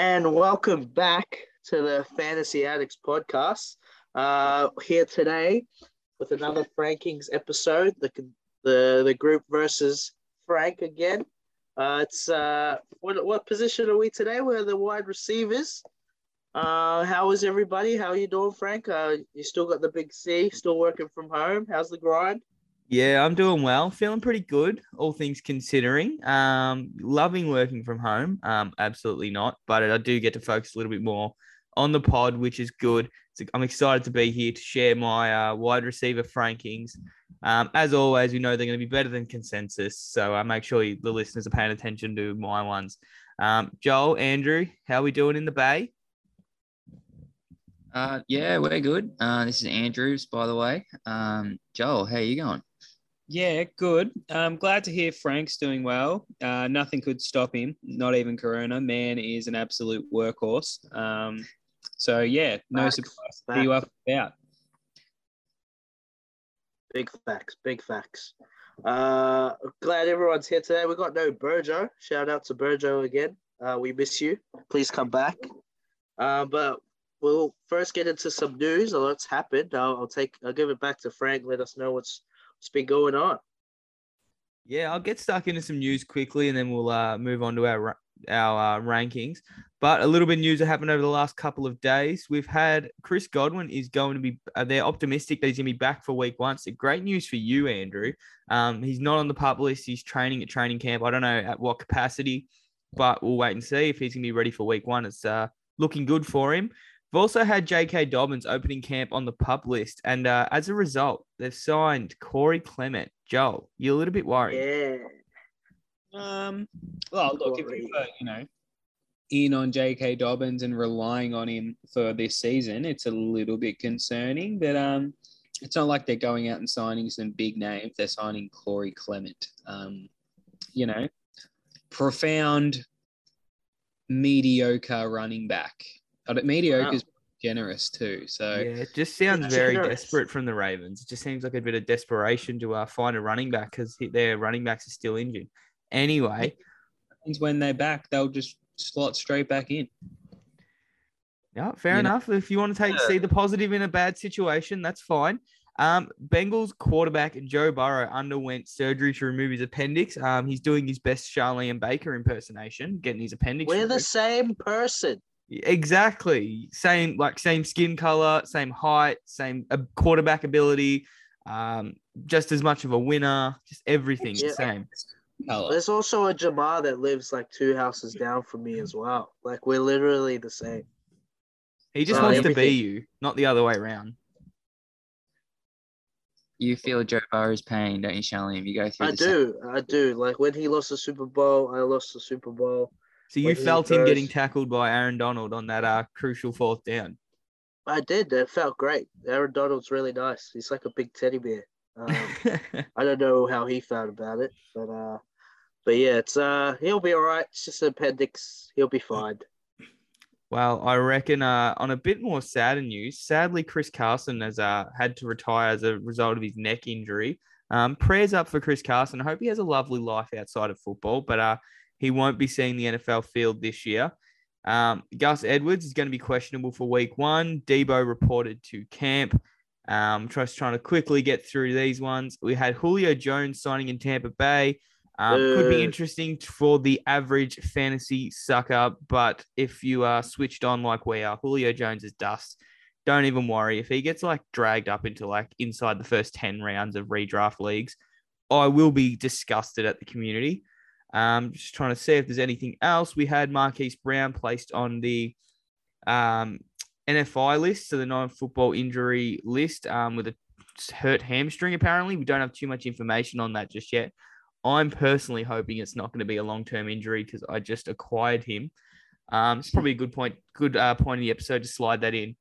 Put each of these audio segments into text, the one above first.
And welcome back to the Fantasy Addicts podcast. Here today with another Frankings episode, the group versus Frank again. What position are we today? We're the wide receivers. How is everybody? How are you doing, Frank? You still got the big C, still working from home. How's the grind? Yeah, I'm doing well. Feeling pretty good, all things considering. Loving working from home. Absolutely not. But I do get to focus a little bit more on the pod, which is good. So I'm excited to be here to share my wide receiver Frankings. As always, we know they're going to be better than consensus. So make sure the listeners are paying attention to my ones. Joel, Andrew, how are we doing in the Bay? Yeah, we're good. This is Andrews, by the way. Joel, how are you going? Yeah, good. I'm glad to hear Frank's doing well. Nothing could stop him, not even Corona. Man is an absolute workhorse. So, yeah, no facts, surprise to you up about. Big facts. Glad everyone's here today. We got no Burjo. Shout out to Burjo again. We miss you. Please come back. But we'll first get into some news. A lot's happened. I'll give it back to Frank. Let us know what's been going on. Yeah, I'll get stuck into some news quickly and then we'll move on to our rankings. But a little bit of news that happened over the last couple of days. We've had Chris Godwin is going to be, they're optimistic that he's going to be back for week 1. So great news for you, Andrew. He's not on the PUP list. He's training at training camp. I don't know at what capacity, but we'll wait and see if he's going to be ready for week 1. It's looking good for him. We've also had J.K. Dobbins opening camp on the PUP list. And as a result, they've signed Corey Clement. Joel, you're a little bit worried. Yeah. Well, look, if we were, in on J.K. Dobbins and relying on him for this season, it's a little bit concerning. But it's not like they're going out and signing some big names. They're signing Corey Clement. Profound, mediocre running back. But mediocre is generous too. So yeah, it just sounds very desperate from the Ravens. It just seems like a bit of desperation to find a running back because their running backs are still injured. Anyway, when they're back, they'll just slot straight back in. Yeah, fair enough. If you want to see the positive in a bad situation, that's fine. Bengals quarterback Joe Burrow underwent surgery to remove his appendix. He's doing his best Charlene Baker impersonation, getting his appendix. We're the same person. Exactly. Same skin color, same height, same quarterback ability, just as much of a winner, just everything the same. There's also a Ja'Marr that lives 2 houses down from me as well. We're literally the same. He just wants to be you, not the other way around. You feel Joe Burrow's pain, don't you, Charlene? You go through I do. When he lost the Super Bowl, I lost the Super Bowl. So you felt him getting tackled by Aaron Donald on that crucial 4th down? I did. That felt great. Aaron Donald's really nice. He's like a big teddy bear. I don't know how he felt about it, but yeah, it's he'll be all right. It's just an appendix. He'll be fine. Well, I reckon on a bit more sadder news, sadly, Chris Carson has had to retire as a result of his neck injury. Prayers up for Chris Carson. I hope he has a lovely life outside of football, but he won't be seeing the NFL field this year. Gus Edwards is going to be questionable for week 1. Debo reported to camp. Just trying to quickly get through these ones. We had Julio Jones signing in Tampa Bay. Could be interesting for the average fantasy sucker, but if you are switched on like we are, Julio Jones is dust. Don't even worry. If he gets dragged up into inside the first 10 rounds of redraft leagues, I will be disgusted at the community. Just trying to see if there's anything else. We had Marquise Brown placed on the NFI list, so the non-football injury list, with a hurt hamstring, apparently. We don't have too much information on that just yet. I'm personally hoping it's not going to be a long-term injury because I just acquired him. It's probably a good point in the episode to slide that in.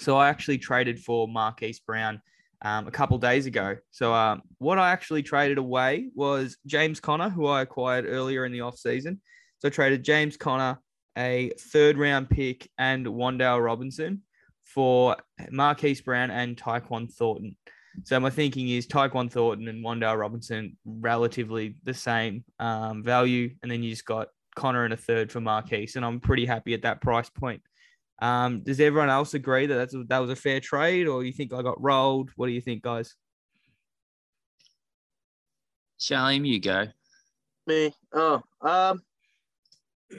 So I actually traded for Marquise Brown a couple days ago. So what I actually traded away was James Conner, who I acquired earlier in the offseason. So I traded James Conner, a 3rd round pick, and Wan'Dale Robinson for Marquise Brown and Tyquan Thornton. So my thinking is Tyquan Thornton and Wan'Dale Robinson, relatively the same value. And then you just got Conner and a third for Marquise, and I'm pretty happy at that price point. Does everyone else agree that that was a fair trade, or you think I got rolled? What do you think, guys? Shalim, you go. Me? Oh, I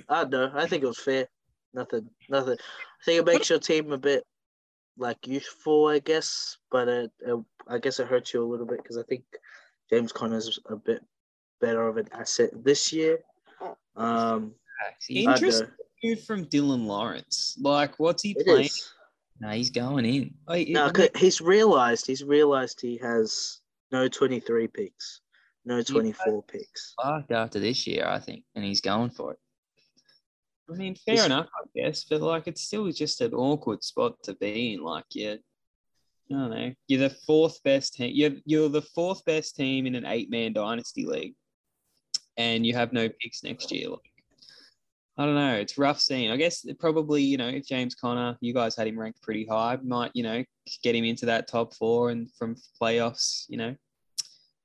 don't know. I think it was fair. Nothing. I think it makes your team a bit like useful, I guess, but I guess it hurts you a little bit because I think James Conner's a bit better of an asset this year. Interesting move from Dylan Laurence. Like, what's he playing? No, he's going in. He's realized he has no 23 picks, no 24 picks. Fucked after this year, I think, and he's going for it. I mean, fair enough, I guess, but, like, it's still just an awkward spot to be in. Like, I don't know. You're the fourth best team. You're the fourth best team in an 8-man dynasty league, and you have no picks next year. Like, I don't know. It's rough scene. I guess probably, if James Conner, you guys had him ranked pretty high, might, get him into that top four, and from playoffs,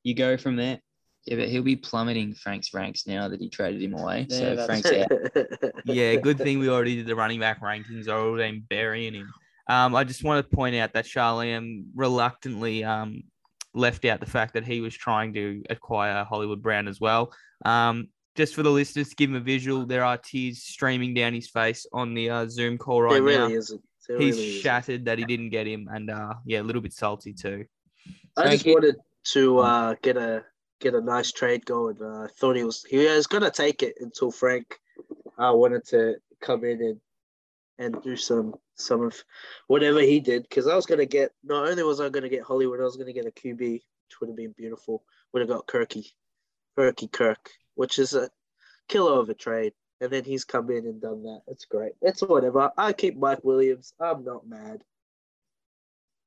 you go from there. Yeah, but he'll be plummeting Frank's ranks now that he traded him away. Yeah, so Frank's out. Yeah, good thing we already did the running back rankings. I already am burying him. I just want to point out that Charlie reluctantly left out the fact that he was trying to acquire Hollywood Brown as well. Just for the listeners, to give him a visual, there are tears streaming down his face on the Zoom call right now. He's really shattered that he didn't get him, and a little bit salty too. I wanted to get a nice trade going. I thought he was going to take it until Frank wanted to come in and do some of whatever he did, because I was going to get, not only was I going to get Hollywood, I was going to get a QB, which would have been beautiful. Would have got Kirk, which is a killer of a trade. And then he's come in and done that. It's great. It's whatever. I keep Mike Williams. I'm not mad.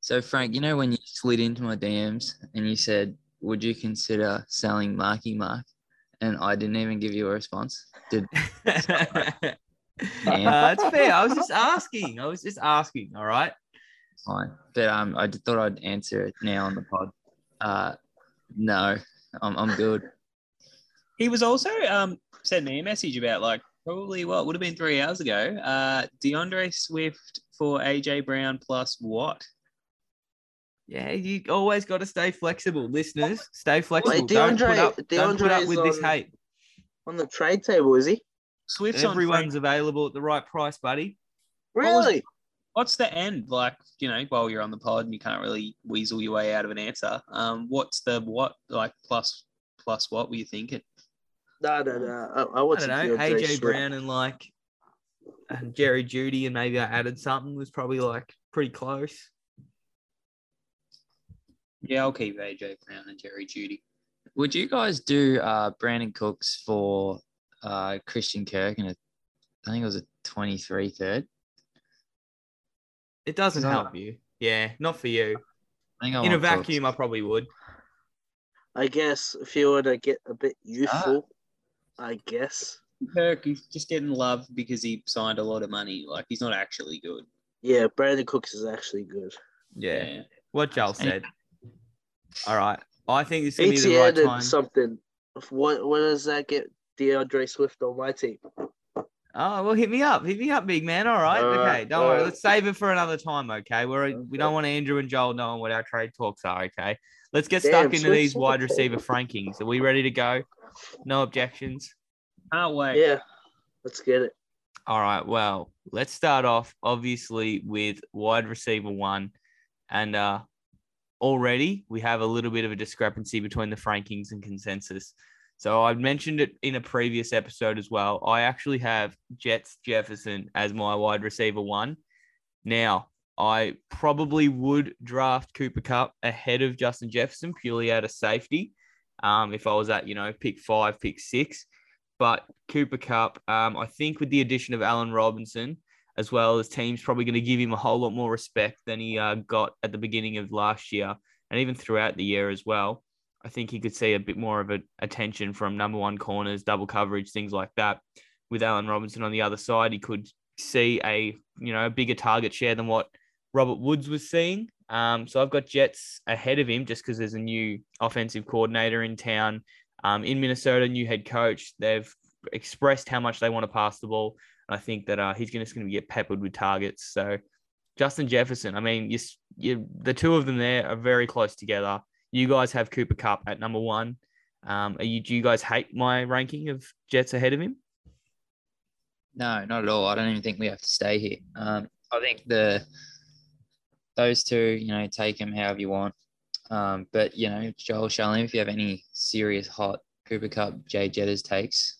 So, Frank, when you slid into my DMs and you said, would you consider selling Marky Mark? And I didn't even give you a response. It's fair. I was just asking. All right. Fine. But I thought I'd answer it now on the pod. No, I'm good. He was also sent me a message about probably what would have been 3 hours ago. DeAndre Swift for AJ Brown plus what? Yeah, you always got to stay flexible, listeners. Stay flexible. Wait, don't put up with this hate. On the trade table, is he? Swift's everyone's available at the right price, buddy. Really? What's the end? While you're on the pod and you can't really weasel your way out of an answer. What's the what? Plus what were you thinking? No. I don't know. AJ Brown and Jerry Jeudy, and maybe I added something, was probably pretty close. Yeah, I'll keep AJ Brown and Jerry Jeudy. Would you guys do Brandon Cooks for Christian Kirk? And I think it was a 23 third. It doesn't help you. Yeah, not for you. In a vacuum, Cooks. I probably would. I guess if you were to get a bit useful, I guess. Kirk, he's just getting love because he signed a lot of money. He's not actually good. Yeah, Brandon Cooks is actually good. Yeah. What Joel said. All right. I think this is going to be the right time. Something. What does that get DeAndre Swift on my team? Oh, well, hit me up. Hit me up, big man. All right. Okay. Don't worry. Let's save it for another time, okay? We don't want Andrew and Joel knowing what our trade talks are, okay? Let's get stuck into these wide receiver frankings. Are we ready to go? No objections? Can't wait. Yeah. Let's get it. All right. Well, let's start off, obviously, with wide receiver one. And already we have a little bit of a discrepancy between the frankings and consensus. So I've mentioned it in a previous episode as well. I actually have Jets Jefferson as my wide receiver one. Now, I probably would draft Cooper Kupp ahead of Justin Jefferson purely out of safety. If I was at, pick 5, pick 6. But Cooper Kupp, I think with the addition of Allen Robinson, as well as teams probably going to give him a whole lot more respect than he got at the beginning of last year and even throughout the year as well. I think he could see a bit more of an attention from number one corners, double coverage, things like that. With Allen Robinson on the other side, he could see a bigger target share than what Robert Woods was seeing. So I've got Jets ahead of him just because there's a new offensive coordinator in town. In Minnesota, new head coach. They've expressed how much they want to pass the ball. And I think that he's just going to get peppered with targets. So Justin Jefferson, I mean, the two of them there are very close together. You guys have Cooper Kupp at number one. Do you guys hate my ranking of Jets ahead of him? No, not at all. I don't even think we have to stay here. I think those two, take them however you want. But, Joel Shalom, if you have any serious hot Cooper Kupp, Jay Jettas takes,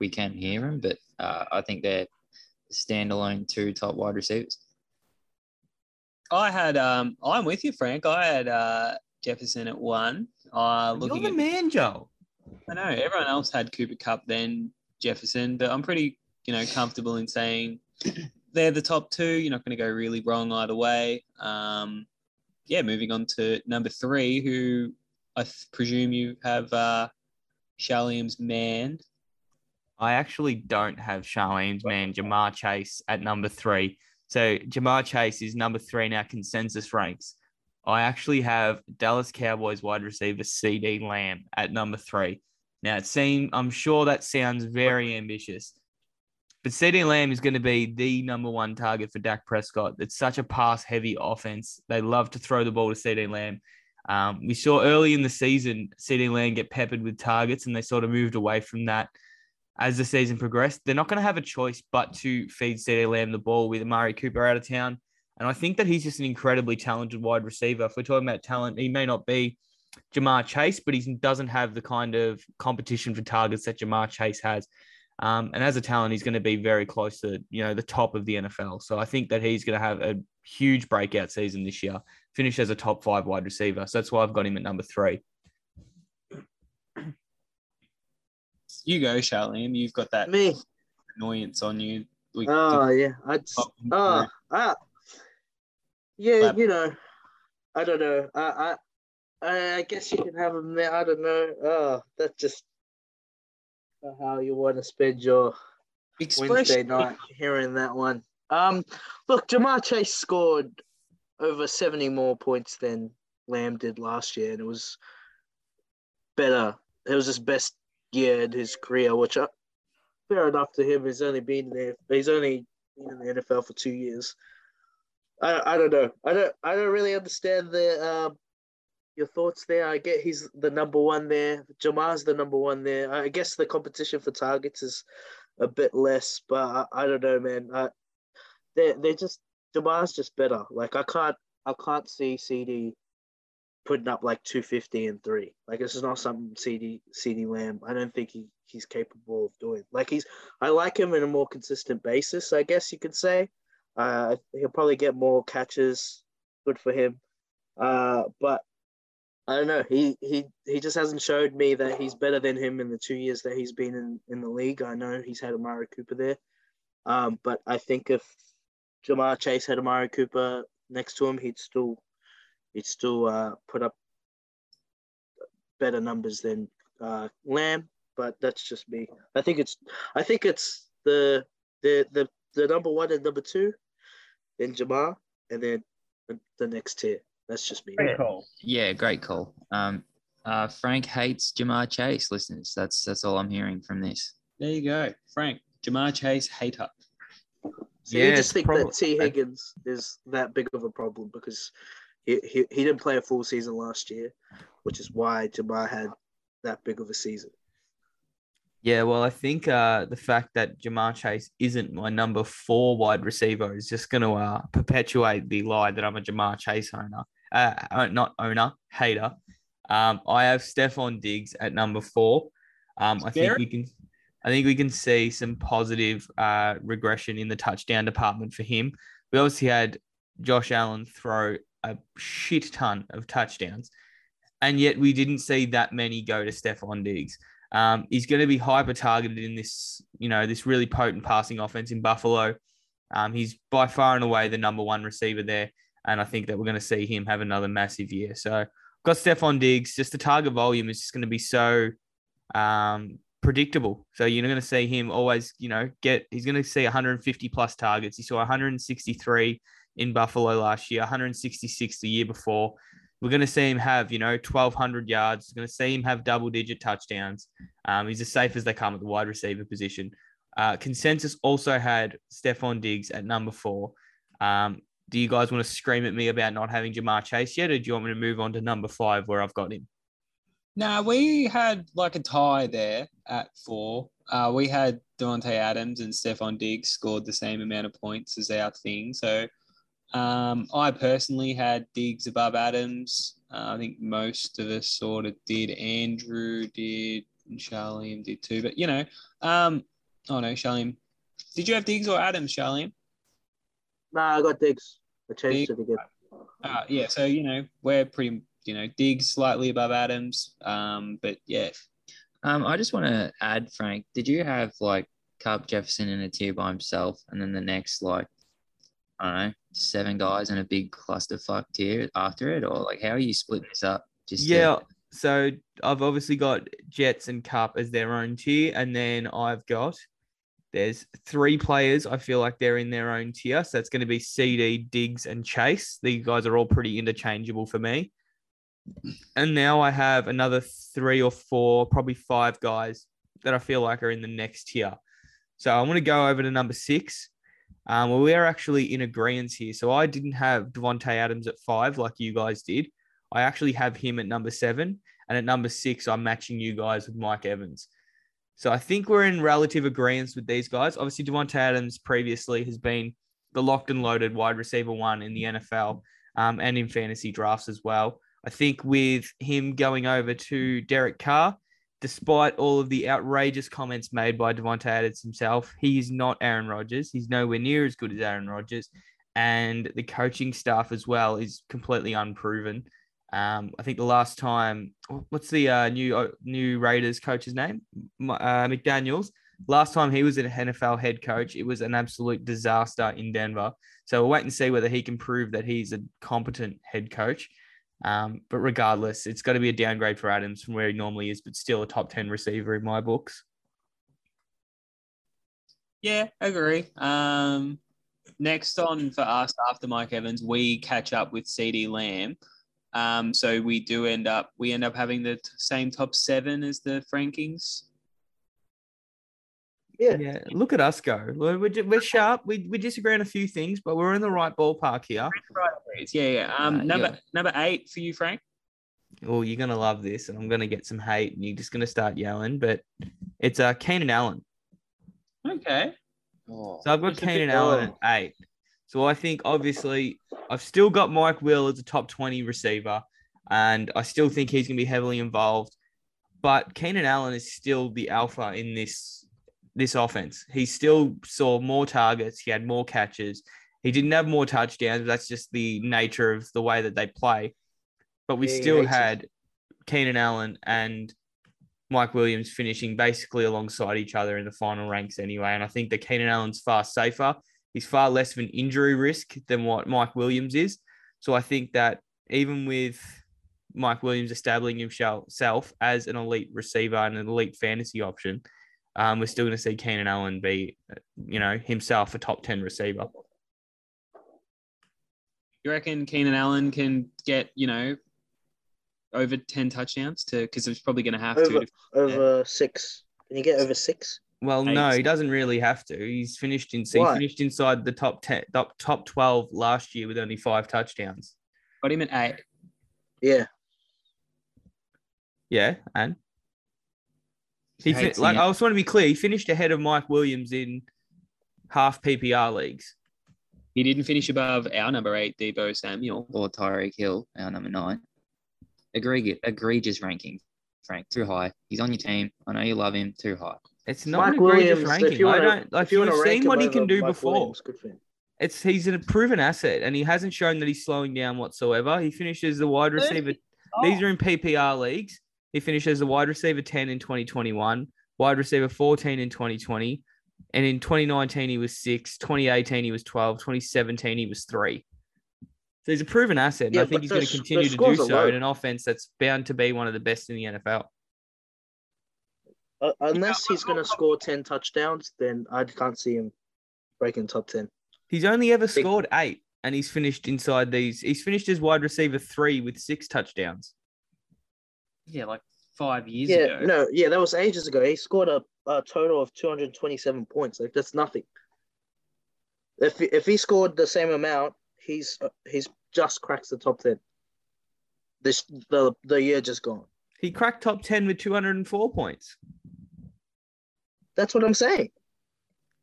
we can hear them. But I think they're standalone two top wide receivers. I'm with you, Frank. I had Jefferson at one. You're the man, Joel. I know. Everyone else had Cooper Kupp, then Jefferson. But I'm pretty, comfortable in saying they're the top two. You're not going to go really wrong either way. Moving on to number three, who I presume you have Charlene's man. I actually don't have Charlene's man, Ja'Marr Chase, at number three. So Ja'Marr Chase is number three in our consensus ranks. I actually have Dallas Cowboys wide receiver CeeDee Lamb at number three. Now, I'm sure that sounds very ambitious, but CeeDee Lamb is going to be the number one target for Dak Prescott. It's such a pass-heavy offense. They love to throw the ball to CeeDee Lamb. We saw early in the season CeeDee Lamb get peppered with targets, and they sort of moved away from that. As the season progressed, they're not going to have a choice but to feed CeeDee Lamb the ball with Amari Cooper out of town. And I think that he's just an incredibly talented wide receiver. If we're talking about talent, he may not be Ja'Marr Chase, but he doesn't have the kind of competition for targets that Ja'Marr Chase has. And as a talent, he's going to be very close to, the top of the NFL. So I think that he's going to have a huge breakout season this year, finish as a top five wide receiver. So that's why I've got him at number three. You go, Charlene. You've got that annoyance on you. I don't know. I guess you can have them there. I don't know. That's just how you want to spend your Wednesday night hearing that one. Look, Ja'Marr Chase scored over 70 more points than Lamb did last year, and it was better. It was his best year in his career, which fair enough to him. He's only been in the NFL for 2 years. I don't know. I don't really understand your thoughts there. I get he's the number one there. Jamar's the number one there. I guess the competition for targets is a bit less, but I don't know, man. They're just Jamar's just better. Like I can't see CD putting up like 250 and three. Like this is not something CeeDee Lamb. I don't think he's capable of doing. Like I like him in a more consistent basis, I guess you could say. He'll probably get more catches. Good for him. But I don't know. He just hasn't showed me that he's better than him in the 2 years that he's been in the league. I know he's had Amari Cooper there. But I think if Ja'Marr Chase had Amari Cooper next to him, he'd still put up better numbers than Lamb. But that's just me. I think it's the number one and number two, then Ja'Marr, and then the next tier. That's just me. Great call. Yeah, great call. Frank hates Ja'Marr Chase, listeners. That's all I'm hearing from this. There you go, Frank. Ja'Marr Chase hater. So yeah, you just think that T. Higgins is that big of a problem because he didn't play a full season last year, which is why Ja'Marr had that big of a season. Yeah, well, I think the fact that Ja'Marr Chase isn't my number four wide receiver is just going to perpetuate the lie that I'm a Ja'Marr Chase hater. I have Stefon Diggs at number four. I think we can see some positive regression in the touchdown department for him. We obviously had Josh Allen throw a shit ton of touchdowns, and yet we didn't see that many go to Stefon Diggs. He's going to be hyper targeted in this, this really potent passing offense in Buffalo. He's by far and away the number one receiver there. And I think that we're going to see him have another massive year. So I've got Stefon Diggs. Just the target volume is just going to be so predictable. So you're going to see him always, he's going to see 150 plus targets. He saw 163 in Buffalo last year, 166 the year before. We're going to see him have, 1,200 yards. We're going to see him have double-digit touchdowns. He's as safe as they come at the wide receiver position. Consensus also had Stefon Diggs at number 4. Do you guys want to scream at me about not having Ja'Marr Chase yet, or do you want me to move on to number 5 where I've got him? No, we had a tie there at 4. We had Diontae Adams and Stefon Diggs scored the same amount of points as our thing. So I personally had Diggs above Adams. I think most of us sort of did. Andrew did, and Charlene did too. But, oh no, Charlene. Did you have Diggs or Adams, Charlene? No, I got Diggs. The Chase certificate. Yeah, so, we're pretty, Diggs slightly above Adams. But, yeah. I just want to add, Frank, did you have, Kupp, Jefferson in a tier by himself and then the next, 7 guys in a big clusterfuck tier after it? Or, how are you splitting this up? So I've obviously got Jets and Kupp as their own tier, and then I've got... There's 3 players. I feel like they're in their own tier. So it's going to be CeeDee, Diggs, and Chase. These guys are all pretty interchangeable for me. And now I have another 3 or 4, probably 5 guys that I feel like are in the next tier. So I want to go over to number 6. Well, we are actually in agreement here. So I didn't have Davante Adams at 5 like you guys did. I actually have him at number 7. And at number 6, I'm matching you guys with Mike Evans. So I think we're in relative agreement with these guys. Obviously, Davante Adams previously has been the locked and loaded wide receiver 1 in the NFL and in fantasy drafts as well. I think with him going over to Derek Carr, despite all of the outrageous comments made by Davante Adams himself, he is not Aaron Rodgers. He's nowhere near as good as Aaron Rodgers. And the coaching staff as well is completely unproven. I think the last time, what's the new Raiders coach's name? McDaniels. Last time he was an NFL head coach, it was an absolute disaster in Denver. So we'll wait and see whether he can prove that he's a competent head coach. But regardless, it's got to be a downgrade for Adams from where he normally is, but still a top 10 receiver in my books. Yeah, I agree. Next on for us after Mike Evans, we catch up with CeeDee Lamb. So we do end up having the same top 7 as the rankings. Yeah. Look at us go. We're sharp. We disagree on a few things, but we're in the right ballpark here. Right. Yeah. Number 8 for you, Frank. Oh, you're gonna love this, and I'm gonna get some hate, and you're just gonna start yelling. But it's Keenan Allen. Okay. Oh, so I've got Keenan Allen at 8. So I think, obviously, I've still got Mike Will as a top 20 receiver, and I still think he's going to be heavily involved. But Keenan Allen is still the alpha in this offense. He still saw more targets. He had more catches. He didn't have more touchdowns. But that's just the nature of the way that they play. But we still had Keenan Allen and Mike Williams finishing basically alongside each other in the final ranks anyway. And I think that Keenan Allen's far safer. He's far less of an injury risk than what Mike Williams is. So I think that even with Mike Williams establishing himself as an elite receiver and an elite fantasy option, we're still going to see Keenan Allen be, himself a top 10 receiver. You reckon Keenan Allen can get, over 10 touchdowns because he's probably going to have over 6. Can he get over 6? Well, 8. No, he doesn't really have to. He finished inside the top 12 last year with only 5 touchdowns. Got him at 8. Yeah. Yeah, and I just want to be clear. He finished ahead of Mike Williams in half PPR leagues. He didn't finish above our number 8, Debo Samuel, or Tyreek Hill, our number 9. Egregious ranking, Frank. Too high. He's on your team. I know you love him. Too high. It's not Mike Williams ranking. You've seen what he can do Mike before. Williams, good for him. He's a proven asset, and he hasn't shown that he's slowing down whatsoever. He finishes the wide receiver. Oh. These are in PPR leagues. He finishes the wide receiver 10 in 2021, wide receiver 14 in 2020, and in 2019 he was 6, 2018 he was 12, 2017 he was 3. So he's a proven asset, and I think he's going to continue to do so in an offense that's bound to be one of the best in the NFL. Unless he's going to score 10 touchdowns, then I can't see him breaking top 10. He's only ever scored 8. and he's finished inside these. He's finished as wide receiver 3 with 6 touchdowns. Yeah, like 5 years ago. That was ages ago. He scored a total of 227 points. Like, that's nothing. If he scored the same amount, he's just cracks the top 10. The year just gone. He cracked top 10 with 204 points. That's what I'm saying.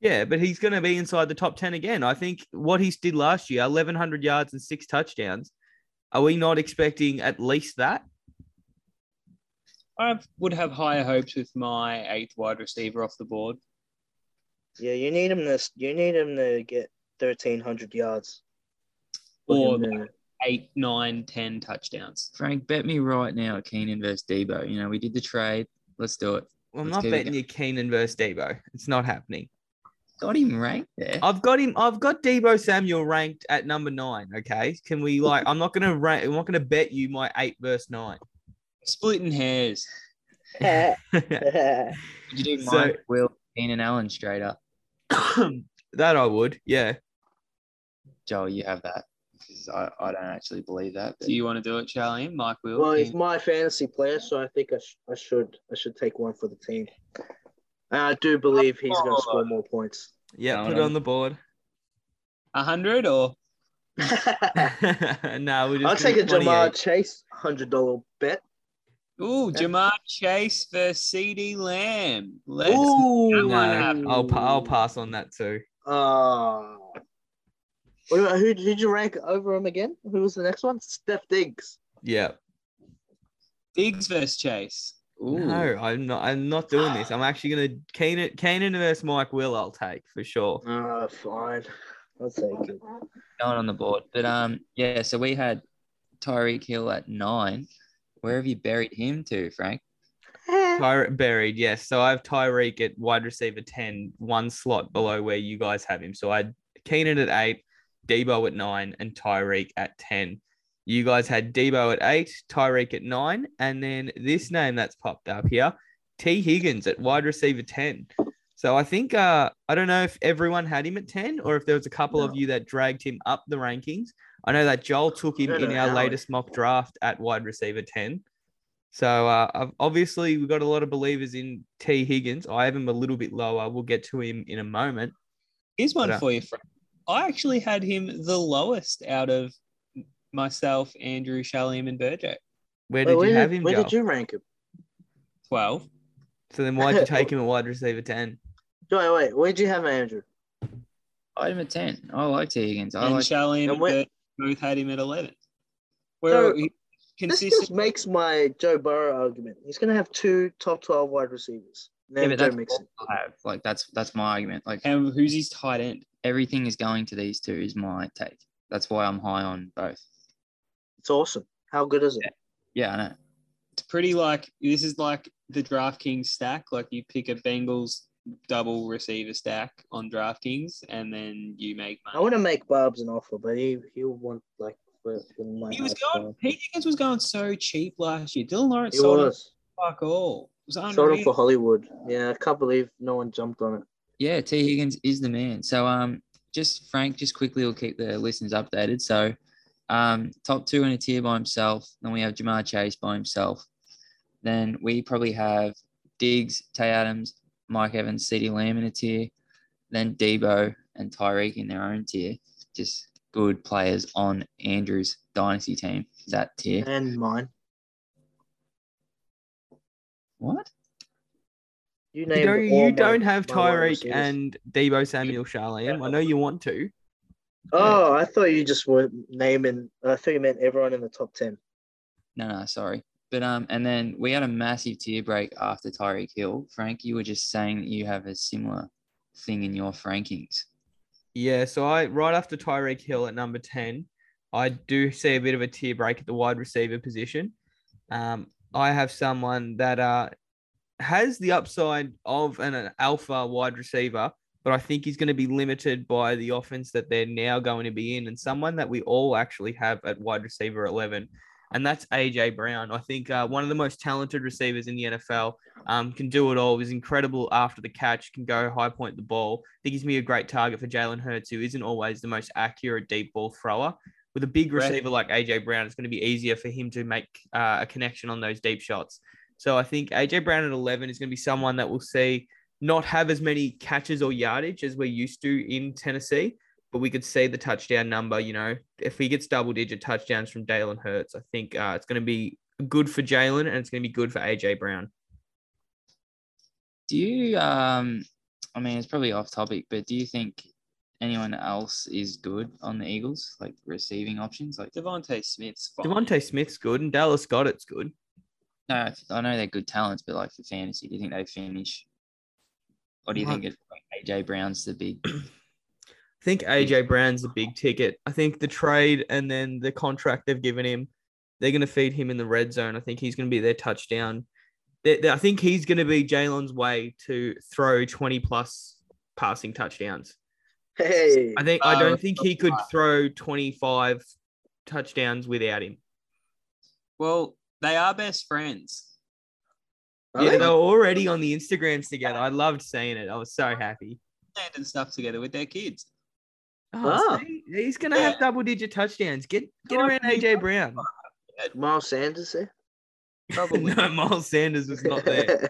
Yeah, but he's going to be inside the top 10 again. I think what he did last year, 1,100 yards and 6 touchdowns, are we not expecting at least that? I would have higher hopes with my 8th wide receiver off the board. Yeah, you need him to get 1,300 yards. Or 8, 9, 10 touchdowns. Frank, bet me right now at Keenan versus Debo. You know, we did the trade. Let's do it. Well, I'm not betting you Keenan versus Debo. It's not happening. Got him ranked there. I've got Debo Samuel ranked at number 9. Okay. Can we I'm not gonna bet you my 8 versus 9. Splitting hairs. Did you do Mike, Will, Keenan Allen straight up? That I would, yeah. Joel, you have that. Because I don't actually believe that. But... Do you want to do it, Charlie? Mike Will? Well, he's my fantasy player, so I think I should take one for the team. And I do believe he's going to score more points. Yeah, put it on the board. 100 or? No, we just. I'll take a Ja'Marr Chase $100 bet. Ooh, Ja'Marr Chase for CeeDee Lamb. I'll pass on that too. Oh. Who did you rank over him again? Who was the next one? Stefon Diggs. Yeah. Diggs versus Chase. Ooh. No, I'm not doing this. I'm actually gonna Keenan versus Mike Will. I'll take for sure. Fine. I'll take it. Going on the board, but yeah. So we had Tyreek Hill at 9. Where have you buried him to, Frank? Buried, yes. So I have Tyreek at wide receiver 10, one slot below where you guys have him. So I had Keenan at 8. Debo at 9 and Tyreek at 10. You guys had Debo at 8, Tyreek at 9, and then this name that's popped up here, T. Higgins at wide receiver 10. So I think I don't know if everyone had him at 10 or if there was a couple of you that dragged him up the rankings. I know that Joel took him in our latest mock draft at wide receiver 10. So obviously we've got a lot of believers in T. Higgins. I have him a little bit lower. We'll get to him in a moment. Here's one for you, Frank. I actually had him the lowest out of myself, Andrew, Shalim, and Burjo. Where did you rank him? 12. So then why did you take him at wide receiver 10? Wait. Where did you have Andrew? I had him at 10. I like T. Higgins. And Shalim and Burjo both had him at 11. This just makes my Joe Burrow argument. He's going to have 2 top 12 wide receivers. That's my argument. Like, and who's his tight end? Everything is going to these two is my take. That's why I'm high on both. It's awesome. How good is it? Yeah, I know. It's pretty like this is like the DraftKings stack. Like you pick a Bengals double receiver stack on DraftKings and then you make money. I want to make Barb's an offer, but he'll want like Pete Higgins was going so cheap last year. Dylan Laurence sold him fuck all. Sold him for Hollywood. Yeah, I can't believe no one jumped on it. Yeah, T. Higgins is the man. So, Frank, quickly, we'll keep the listeners updated. So, top 2 in a tier by himself. Then we have Ja'Marr Chase by himself. Then we probably have Diggs, Tay Adams, Mike Evans, CeeDee Lamb in a tier. Then Debo and Tyreek in their own tier. Just good players on Andrew's dynasty team, that tier. And mine. What? You don't have Tyreek and Debo Samuel, Charlene. I know you want to. Oh, yeah. I thought you just were naming. I thought you meant everyone in the top 10. No, sorry. But and then we had a massive tier break after Tyreek Hill. Frank, you were just saying that you have a similar thing in your rankings. Yeah. So right after Tyreek Hill at number 10, I do see a bit of a tier break at the wide receiver position. I have someone that has the upside of an alpha wide receiver, but I think he's going to be limited by the offense that they're now going to be in, and someone that we all actually have at wide receiver 11, and that's AJ Brown. I think one of the most talented receivers in the NFL, can do it all, is incredible after the catch, can go high point the ball. I think he's me a great target for Jalen Hurts, who isn't always the most accurate deep ball thrower. With a big receiver like AJ Brown, it's going to be easier for him to make a connection on those deep shots. So I think AJ Brown at 11 is going to be someone that we'll see not have as many catches or yardage as we're used to in Tennessee, but we could see the touchdown number. You know, if he gets double-digit touchdowns from Jalen Hurts, I think it's going to be good for Jalen and it's going to be good for AJ Brown. Do you? I mean, it's probably off topic, but do you think anyone else is good on the Eagles, like receiving options? Like Davante Smith's good, and Dallas Scott's good. No, I know they're good talents, but like for fantasy, do you think they finish? Or do you think it's like AJ Brown's the big? I think AJ Brown's the big ticket. I think the trade and then the contract they've given him, they're going to feed him in the red zone. I think he's going to be their touchdown. I think he's going to be Jalen's way to throw 20-plus passing touchdowns. Hey, I don't think he could throw 25 touchdowns without him. Well, they are best friends. Yeah, they were already on the Instagrams together. I loved seeing it. I was so happy. And stuff together with their kids. Oh, see, he's going to have double-digit touchdowns. Get around AJ Brown. Miles Sanders there? Probably. No, Miles Sanders was not there.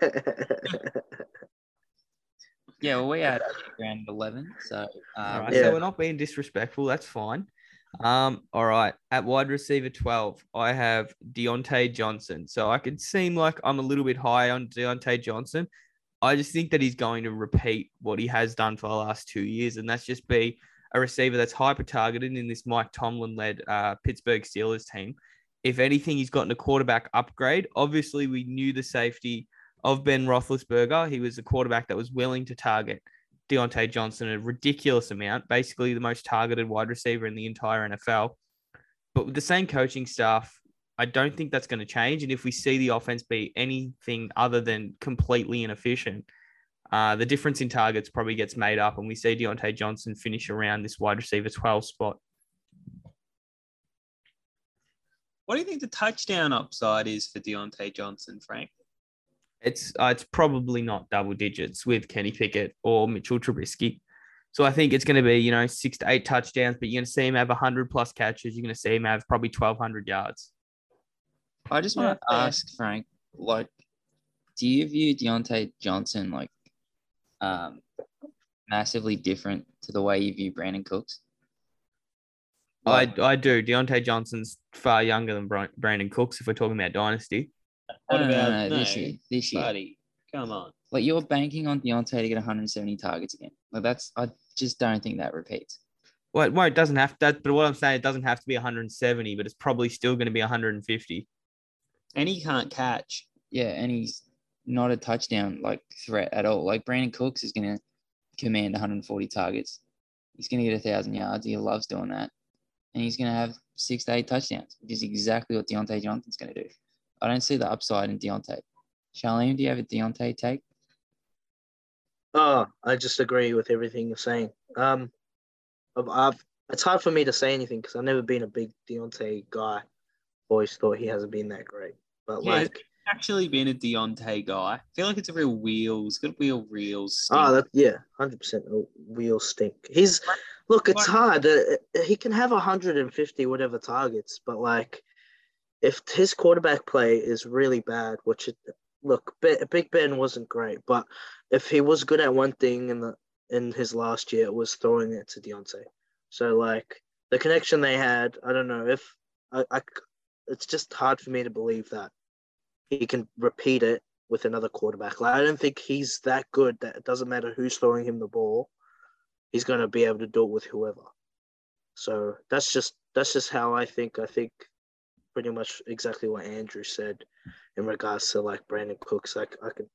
Yeah, well, we had round 11, so so we're not being disrespectful. That's fine. All right. At wide receiver 12, I have Diontae Johnson. So I could seem like I'm a little bit high on Diontae Johnson. I just think that he's going to repeat what he has done for the last 2 years, and that's just be a receiver that's hyper-targeted in this Mike Tomlin-led Pittsburgh Steelers team. If anything, he's gotten a quarterback upgrade. Obviously, we knew the safety of Ben Roethlisberger. He was a quarterback that was willing to target Diontae Johnson a ridiculous amount, basically the most targeted wide receiver in the entire NFL. But with the same coaching staff, I don't think that's going to change. And if we see the offense be anything other than completely inefficient, the difference in targets probably gets made up, and we see Diontae Johnson finish around this wide receiver 12 spot. What do you think the touchdown upside is for Diontae Johnson, Frank? It's probably not double digits with Kenny Pickett or Mitchell Trubisky. So I think it's going to be, 6 to 8 touchdowns, but you're going to see him have 100-plus catches. You're going to see him have probably 1,200 yards. I just want to ask, Frank, like, do you view Diontae Johnson, like, massively different to the way you view Brandon Cooks? I do. Diontae Johnson's far younger than Brandon Cooks if we're talking about dynasty. What about this year? Buddy, come on. Like, you're banking on Diontae to get 170 targets again. Like, I just don't think that repeats. Well, it doesn't have to. But what I'm saying, it doesn't have to be 170, but it's probably still going to be 150. And he can't catch. Yeah, and he's not a touchdown like threat at all. Like, Brandon Cooks is going to command 140 targets. He's going to get 1,000 yards. He loves doing that, and he's going to have 6 to 8 touchdowns, which is exactly what Diontae Johnson's going to do. I don't see the upside in Diontae. Charlene, do you have a Diontae take? Oh, I just agree with everything you're saying. It's hard for me to say anything because I've never been a big Diontae guy. Always thought he hasn't been that great. But yeah, like, actually been a Diontae guy. I feel like it's a real wheels. Got real reels stink. Oh, 100% wheel stink. It's hard. He can have 150 whatever targets, but like, if his quarterback play is really bad, Big Ben wasn't great, but if he was good at one thing in his last year, it was throwing it to Diontae. So like, the connection they had, I don't know if it's just hard for me to believe that he can repeat it with another quarterback. Like, I don't think he's that good that it doesn't matter who's throwing him the ball, he's going to be able to do it with whoever. So that's just how I think. I think pretty much exactly what Andrew said in regards to like Brandon Cooks. Like, I could,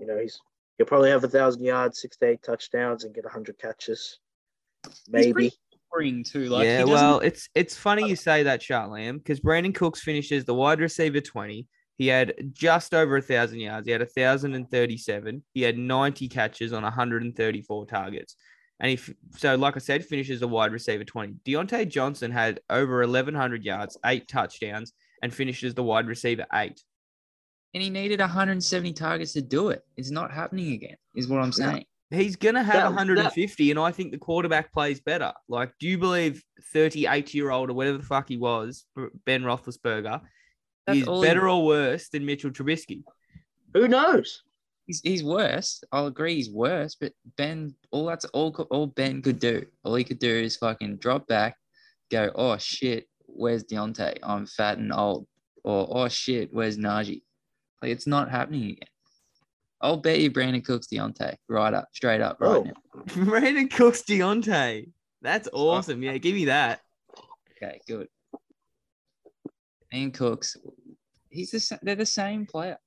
he'll probably have 1,000 yards, 6 to 8 touchdowns, and get 100 catches. Maybe. Boring too. Like, yeah. Well, it's funny you say that, Shart Lamb, because Brandon Cooks finishes the wide receiver 20. He had just over 1,000 yards. He had 1,037. He had 90 catches on 134 targets. And like I said, finishes a wide receiver 20. Diontae Johnson had over 1,100 yards, 8 touchdowns, and finished as the wide receiver 8. And he needed 170 targets to do it. It's not happening again, is what I'm saying. He's going to have 150, and I think the quarterback plays better. Like, do you believe 38-year-old or whatever the fuck he was, Ben Roethlisberger, is better or worse than Mitchell Trubisky? Who knows? He's worse. I'll agree he's worse, but Ben, all Ben could do. All he could do is fucking drop back, go, oh, shit, where's Diontae? I'm fat and old. Or, oh, shit, where's Najee? Like, it's not happening again. I'll bet you Brandon Cooks Diontae right up, straight up right now. Brandon Cooks Diontae. That's awesome. Yeah, give me that. Okay, good. And Cooks, they're the same player.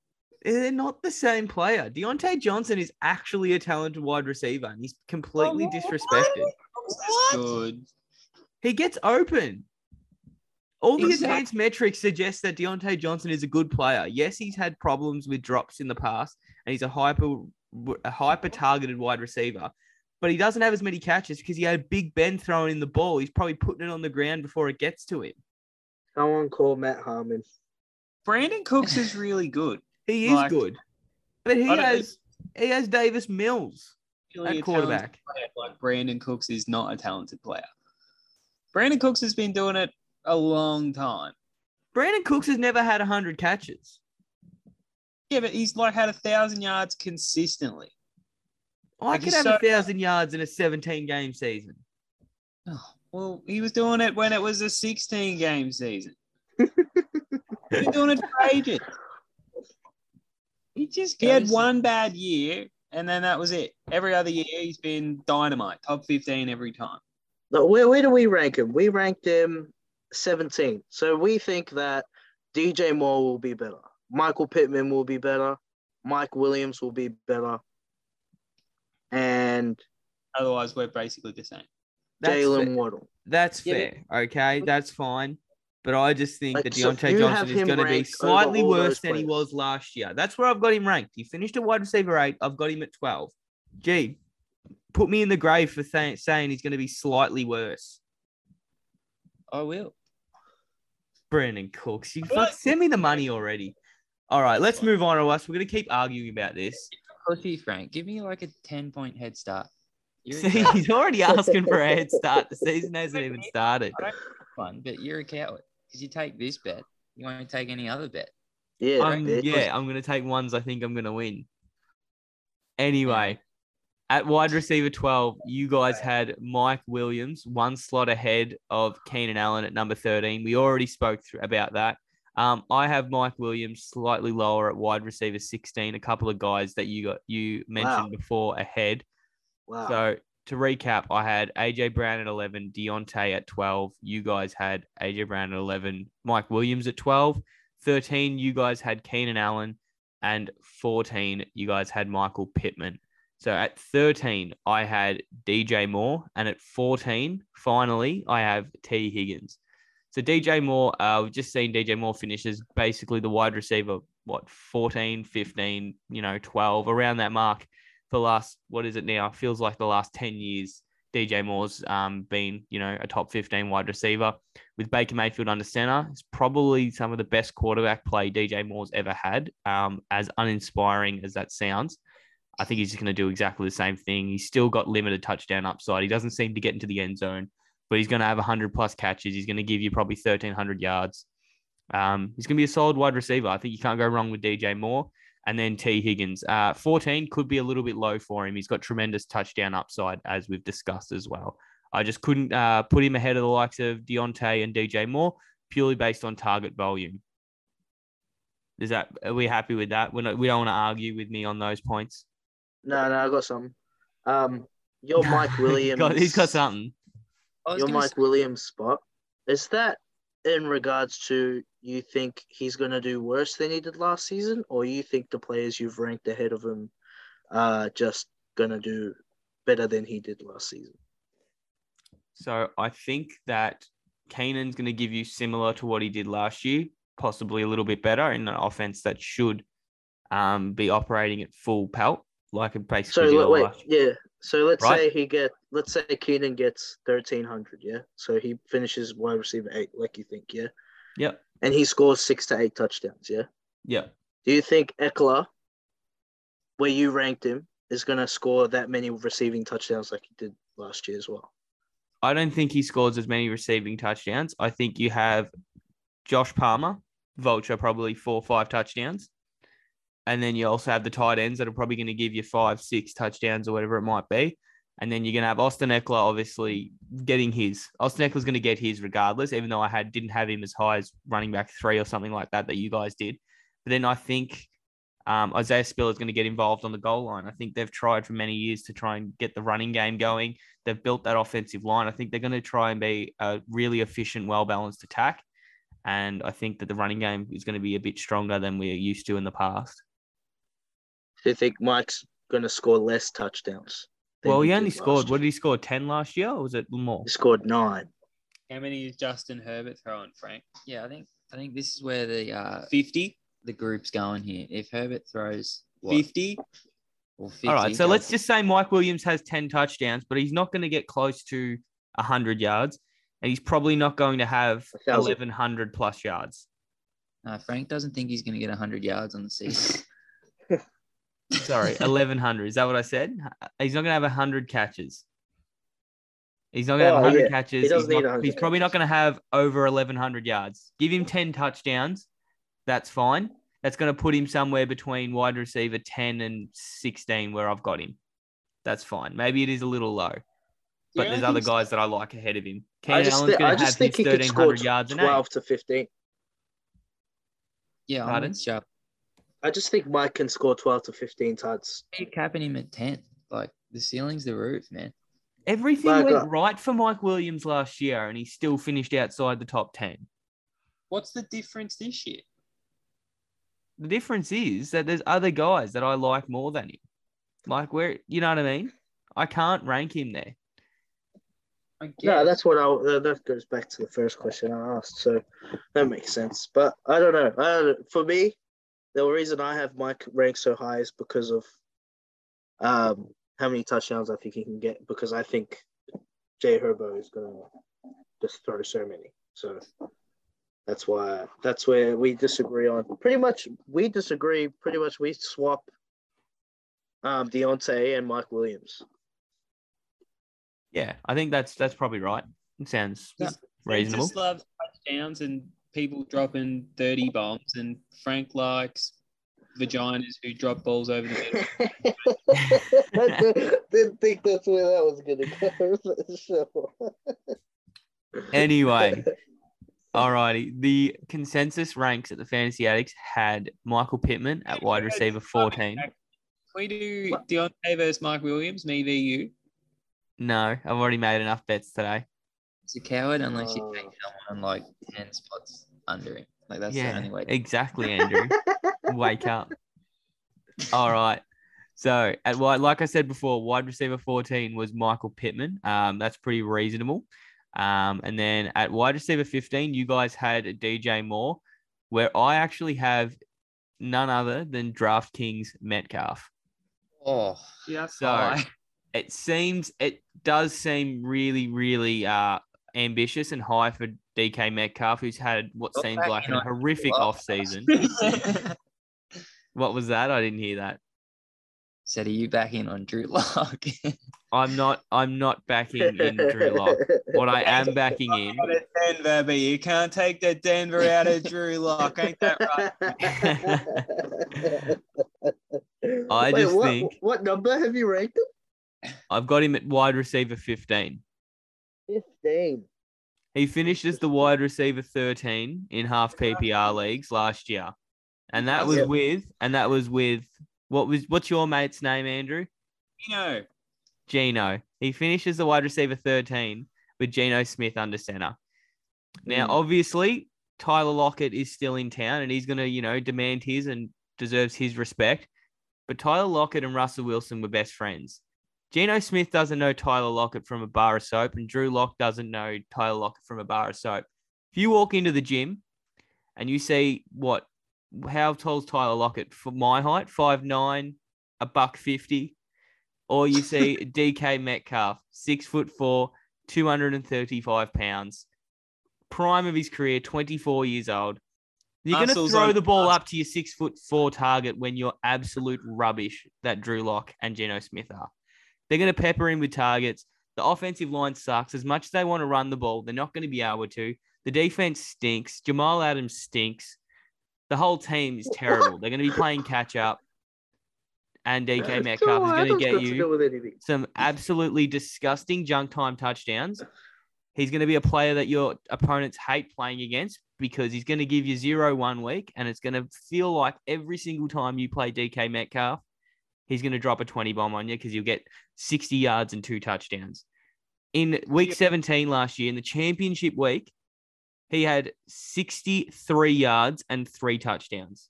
They're not the same player. Diontae Johnson is actually a talented wide receiver, and he's completely disrespected. What? Good. He gets open. All the advanced metrics suggest that Diontae Johnson is a good player. Yes, he's had problems with drops in the past, and he's a hyper targeted wide receiver, but he doesn't have as many catches because he had Big Ben throwing in the ball. He's probably putting it on the ground before it gets to him. Someone call Matt Harmon. Brandon Cooks is really good. He is good, but he has Davis Mills at quarterback. Like Brandon Cooks is not a talented player. Brandon Cooks has been doing it a long time. Brandon Cooks has never had 100 catches. Yeah, but he's like had 1,000 yards consistently. I could have 1,000 yards in a 17-game season. Oh, well, he was doing it when it was a 16-game season. He's been doing it for ages. He had one bad year, and then that was it. Every other year, he's been dynamite, top 15 every time. Look, where do we rank him? We ranked him 17. So we think that DJ Moore will be better. Michael Pittman will be better. Mike Williams will be better. And otherwise, we're basically the same. Jalen Waddle. That's fair. Okay, that's fine. But I just think that Diontae Johnson is going to be slightly worse than he was last year. That's where I've got him ranked. He finished at wide receiver 8. I've got him at 12. Gee, put me in the grave for saying he's going to be slightly worse. I will. Brandon Cooks, send me the money already. All right, let's move on to us. We're going to keep arguing about this. Pussy, Frank, give me like a 10-point head start. See, he's already asking for a head start. The season hasn't even started. But you're a coward because you take this bet. You won't take any other bet. Yeah, I'm going to take ones I think I'm going to win. Anyway, at wide receiver 12, you guys had Mike Williams, one slot ahead of Keenan Allen at number 13. We already spoke about that. I have Mike Williams slightly lower at wide receiver 16, a couple of guys that you mentioned before ahead. Wow. So to recap, I had AJ Brown at 11, Diontae at 12. You guys had AJ Brown at 11, Mike Williams at 12. 13, you guys had Keenan Allen. And 14, you guys had Michael Pittman. So at 13, I had DJ Moore. And at 14, finally, I have T. Higgins. So DJ Moore, we've just seen DJ Moore finish as basically the wide receiver, 14, 15, 12, around that mark. The last, what is it now? Feels like the last 10 years, DJ Moore's been, a top 15 wide receiver. With Baker Mayfield under center, it's probably some of the best quarterback play DJ Moore's ever had, as uninspiring as that sounds. I think he's just going to do exactly the same thing. He's still got limited touchdown upside. He doesn't seem to get into the end zone, but he's going to have 100-plus catches. He's going to give you probably 1,300 yards. He's going to be a solid wide receiver. I think you can't go wrong with DJ Moore. And then T. Higgins, 14 could be a little bit low for him. He's got tremendous touchdown upside, as we've discussed as well. I just couldn't put him ahead of the likes of Diontae and DJ Moore purely based on target volume. Are we happy with that? We don't want to argue with me on those points. No, I got some. Your Mike Williams. He's got something. Your Mike Williams spot. Is that in regards to you think he's going to do worse than he did last season, or you think the players you've ranked ahead of him are just going to do better than he did last season? So I think that Keenan's going to give you similar to what he did last year, possibly a little bit better in an offense that should be operating at full pelt. Like it basically. So let's say Keenan gets 1,300. Yeah. So he finishes wide receiver 8, like you think. Yeah. Yeah. And he scores 6 to 8 touchdowns, yeah? Yeah. Do you think Eckler, where you ranked him, is going to score that many receiving touchdowns like he did last year as well? I don't think he scores as many receiving touchdowns. I think you have Josh Palmer, Vulture, probably 4 or 5 touchdowns. And then you also have the tight ends that are probably going to give you 5, 6 touchdowns or whatever it might be. And then you're going to have Austin Eckler, obviously, getting his. Austin Eckler's going to get his regardless, even though I didn't have him as high as running back 3 or something like that you guys did. But then I think Isaiah Spiller's going to get involved on the goal line. I think they've tried for many years to try and get the running game going. They've built that offensive line. I think they're going to try and be a really efficient, well-balanced attack. And I think that the running game is going to be a bit stronger than we're used to in the past. Do you think Mike's going to score less touchdowns? Well, he only scored, what did he score, 10 last year, or was it more? He scored 9. How many is Justin Herbert throwing, Frank? Yeah, I think this is where the 50, the group's going here. If Herbert throws 50 or 50. All right, so let's just say Mike Williams has 10 touchdowns, but he's not going to get close to 100 yards, and he's probably not going to have 1,100-plus yards. Frank doesn't think he's going to get 100 yards on the season. Sorry, 1,100. Is that what I said? He's not going to have 100 catches. He's not going to have 100 catches. He's probably not going to have over 1,100 yards. Give him 10 touchdowns. That's fine. That's going to put him somewhere between wide receiver 10 and 16 where I've got him. That's fine. Maybe it is a little low. But there's other guys that I like ahead of him. Keenan Allen's going to have his 1,300 yards and 12 to 15. Yeah, I'm sharp. I just think Mike can score 12 to 15 touchdowns. Keep capping him at 10. Like, the ceiling's the roof, man. Everything went right for Mike Williams last year, and he still finished outside the top 10. What's the difference this year? The difference is that there's other guys that I like more than him. Like, where, you know what I mean? I can't rank him there. No, that's what that goes back to the first question I asked. So that makes sense. But I don't know. For me, the reason I have Mike ranked so high is because of how many touchdowns I think he can get, because I think Jay Herbo is going to just throw so many. So that's where we disagree on. Pretty much we disagree. Pretty much we swap Diontae and Mike Williams. Yeah, I think that's probably right. It sounds reasonable. I just love touchdowns and people dropping 30 bombs, and Frank likes vaginas who drop balls over the middle. I didn't think that's where that was going to go. Anyway, all righty. The consensus ranks at the Fantasy Addicts had Michael Pittman at wide receiver 14. Can we do Diontae versus Mike Williams, me v you? No, I've already made enough bets today. He's a coward unless you take someone like 10 spots under him. Like, that's the only way. Exactly, Andrew. Wake up. All right. So, like I said before, wide receiver 14 was Michael Pittman. That's pretty reasonable. And then at wide receiver 15, you guys had DJ Moore, where I actually have none other than DraftKings Metcalf. Oh, yeah. So it does seem really, really ambitious and high for DK Metcalf, who's had what seems like a horrific off-season. What was that? I didn't hear that. Said, are you back in on Drew Lock? I'm not backing in Drew Lock. What I am backing in. Denver, you can't take the Denver out of Drew Lock. Ain't that right? Wait, what number have you ranked him? I've got him at wide receiver 15. 15. He finished as the wide receiver 13 in half PPR leagues last year. And that was with what's your mate's name, Andrew? Geno. He finishes the wide receiver 13 with Geno Smith under center. Now, obviously, Tyler Lockett is still in town, and he's going to, demand his and deserves his respect. But Tyler Lockett and Russell Wilson were best friends. Geno Smith doesn't know Tyler Lockett from a bar of soap, and Drew Lock doesn't know Tyler Lockett from a bar of soap. If you walk into the gym and you see how tall's Tyler Lockett for my height, 5'9", $150, or you see DK Metcalf, 6'4", 235 pounds, prime of his career, 24 years old. You're going to throw the ball up to your 6'4" target when you're absolute rubbish that Drew Lock and Geno Smith are. They're going to pepper him with targets. The offensive line sucks. As much as they want to run the ball, they're not going to be able to. The defense stinks. Jamal Adams stinks. The whole team is terrible. They're going to be playing catch up. And DK Metcalf is going to get you some absolutely disgusting junk time touchdowns. He's going to be a player that your opponents hate playing against because he's going to give you 0 1 week, and it's going to feel like every single time you play DK Metcalf, he's going to drop a 20 bomb on you because you'll get 60 yards and 2 touchdowns. In week 17 last year, in the championship week, he had 63 yards and 3 touchdowns.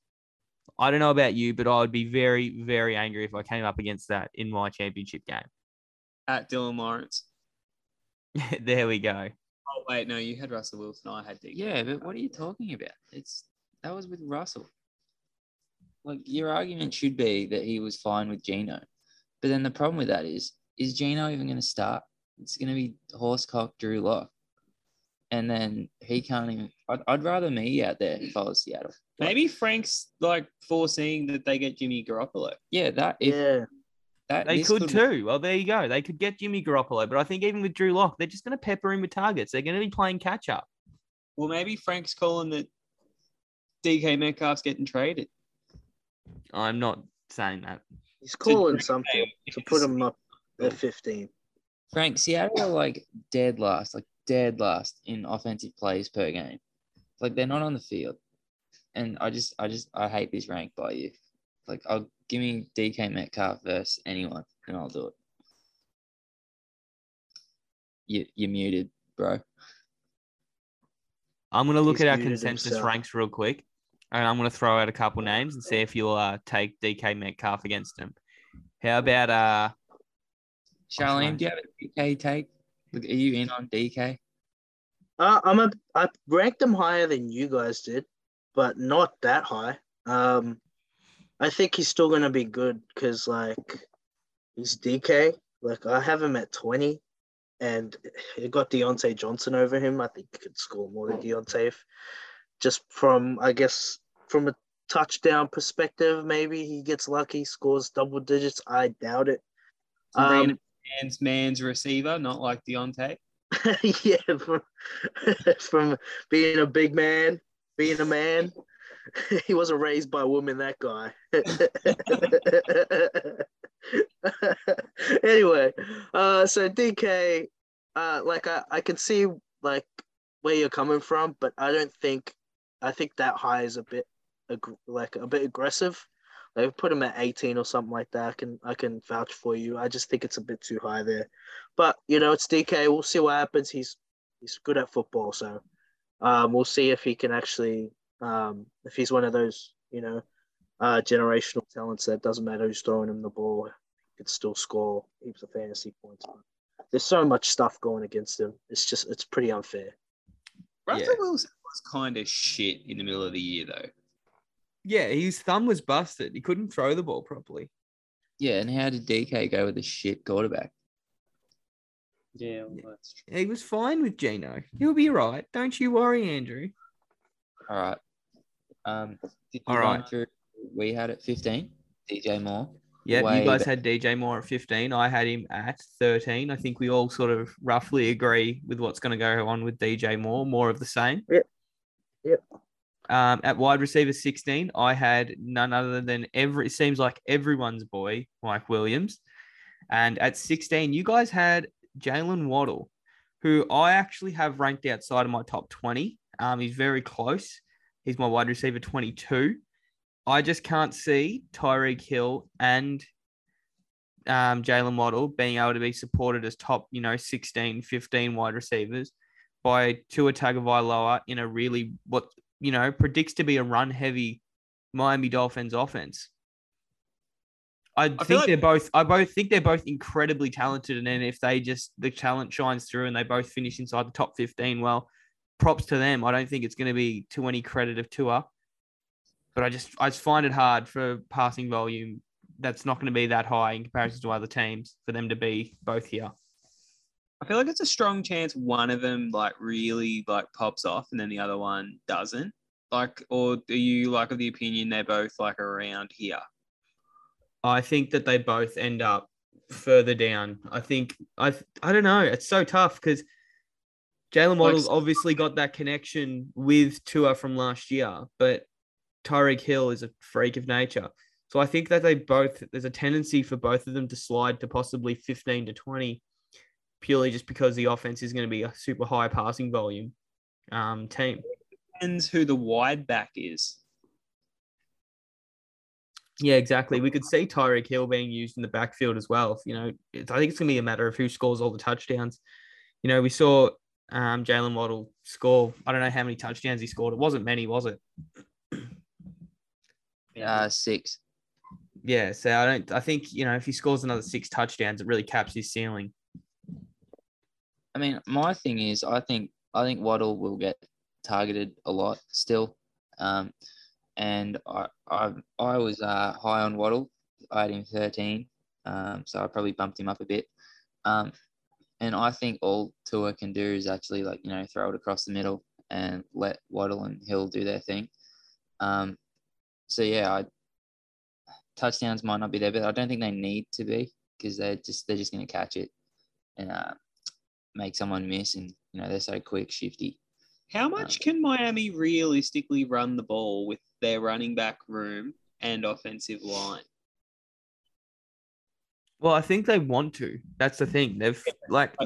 I don't know about you, but I would be very, very angry if I came up against that in my championship game. At Dylan Laurence. There we go. Oh, wait, no, you had Russell Wilson. I had DK. Yeah, but what are you talking about? That was with Russell. Like, your argument should be that he was fine with Geno. But then the problem with that is Geno even going to start? It's going to be horsecock Drew Lock. And then he can't even – I'd rather me out there if I was Seattle. Maybe Frank's, like, foreseeing that they get Jimmy Garoppolo. Yeah, they could too. Well, there you go. They could get Jimmy Garoppolo. But I think even with Drew Lock, they're just going to pepper him with targets. They're going to be playing catch-up. Well, maybe Frank's calling that DK Metcalf's getting traded. I'm not saying that. He's calling something to put him up at 15. Frank, Seattle are, like, dead last. Like, dead last in offensive plays per game. It's like they're not on the field. And I hate this rank by you. Like, I'll give me DK Metcalf versus anyone and I'll do it. You're muted, bro. I'm going to look at our consensus ranks real quick, and I'm going to throw out a couple names and see if you'll take DK Metcalf against them. How about Charlene, do you have a DK take? Are you in on DK? I ranked him higher than you guys did, but not that high. I think he's still going to be good because, like, he's DK. Like, I have him at 20, and he got Diontae Johnson over him. I think he could score more than Diontae from a touchdown perspective. Maybe he gets lucky, scores double digits. I doubt it. Man's receiver, not like Diontae. Yeah, from being a big man, being a man. He wasn't raised by women, that guy. Anyway, so DK, like I can see like where you're coming from, but I think that high is a bit aggressive. They put him at 18 or something like that. I can vouch for you. I just think it's a bit too high there, but it's DK. We'll see what happens. He's good at football, so we'll see if he can actually if he's one of those generational talents that doesn't matter who's throwing him the ball, he could still score heaps of fantasy points. There's so much stuff going against him. It's pretty unfair. Russell Wilson was kind of shit in the middle of the year though. Yeah, his thumb was busted. He couldn't throw the ball properly. Yeah, and how did DK go with a shit quarterback? Yeah, well, that's true. He was fine with Geno. He'll be right. Don't you worry, Andrew. All right. We had at 15, DJ Moore. Yeah, you guys had DJ Moore at 15. I had him at 13. I think we all sort of roughly agree with what's going to go on with DJ Moore. More of the same. Yep. At wide receiver 16, I had none other than it seems like everyone's boy, Mike Williams. And at 16, you guys had Jalen Waddle, who I actually have ranked outside of my top 20. He's very close. He's my wide receiver 22. I just can't see Tyreek Hill and Jalen Waddle being able to be supported as top, 16, 15 wide receivers by Tua Tagovailoa in a really predicts to be a run-heavy Miami Dolphins offense. I both think they're both incredibly talented, and then if the talent shines through and they both finish inside the top 15, well, props to them. I don't think it's going to be to any credit of Tua, but I just find it hard for passing volume that's not going to be that high in comparison to other teams for them to be both here. I feel like it's a strong chance one of them really pops off and then the other one doesn't. Or are you of the opinion they're both around here? I think that they both end up further down. I think I don't know. It's so tough because Jalen Waddle's obviously got that connection with Tua from last year, but Tyreek Hill is a freak of nature. So I think that there's a tendency for both of them to slide to possibly 15 to 20 purely just because the offense is going to be a super high passing volume team. Depends who the wide back is. Yeah, exactly. We could see Tyreek Hill being used in the backfield as well. I think it's going to be a matter of who scores all the touchdowns. We saw Jalen Waddle score. I don't know how many touchdowns he scored. It wasn't many, was it? 6. Yeah, so I think, if he scores another 6 touchdowns, it really caps his ceiling. I mean, my thing is I think Waddle will get targeted a lot still. And I was high on Waddle. I had him 13, so I probably bumped him up a bit. And I think all Tua can do is actually throw it across the middle and let Waddle and Hill do their thing. So yeah, touchdowns might not be there, but I don't think they need to be because they're just going to catch it and make someone miss. And they're so quick, shifty. How much can Miami realistically run the ball with their running back room and offensive line? Well, I think they want to. That's the thing. They've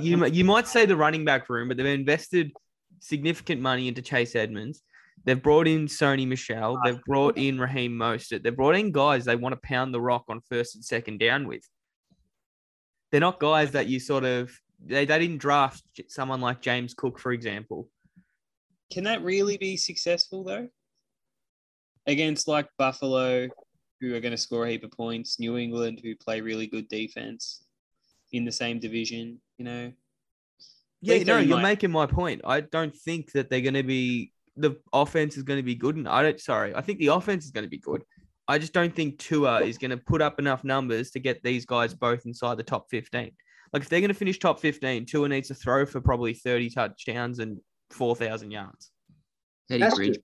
you might say the running back room, but they've invested significant money into Chase Edmonds. They've brought in Sony Michel. They've brought in Raheem Mostert. They've brought in guys they want to pound the rock on first and second down with. They're not guys that you they didn't draft someone like James Cook, for example. Can that really be successful, though? Against Buffalo, who are going to score a heap of points, New England, who play really good defense in the same division, Yeah, no, you're making my point. I don't think that they're going to be – the offense is going to be good. And I think the offense is going to be good. I just don't think Tua is going to put up enough numbers to get these guys both inside the top 15. If they're going to finish top 15, Tua needs to throw for probably 30 touchdowns and 4,000 yards. Teddy Bridge.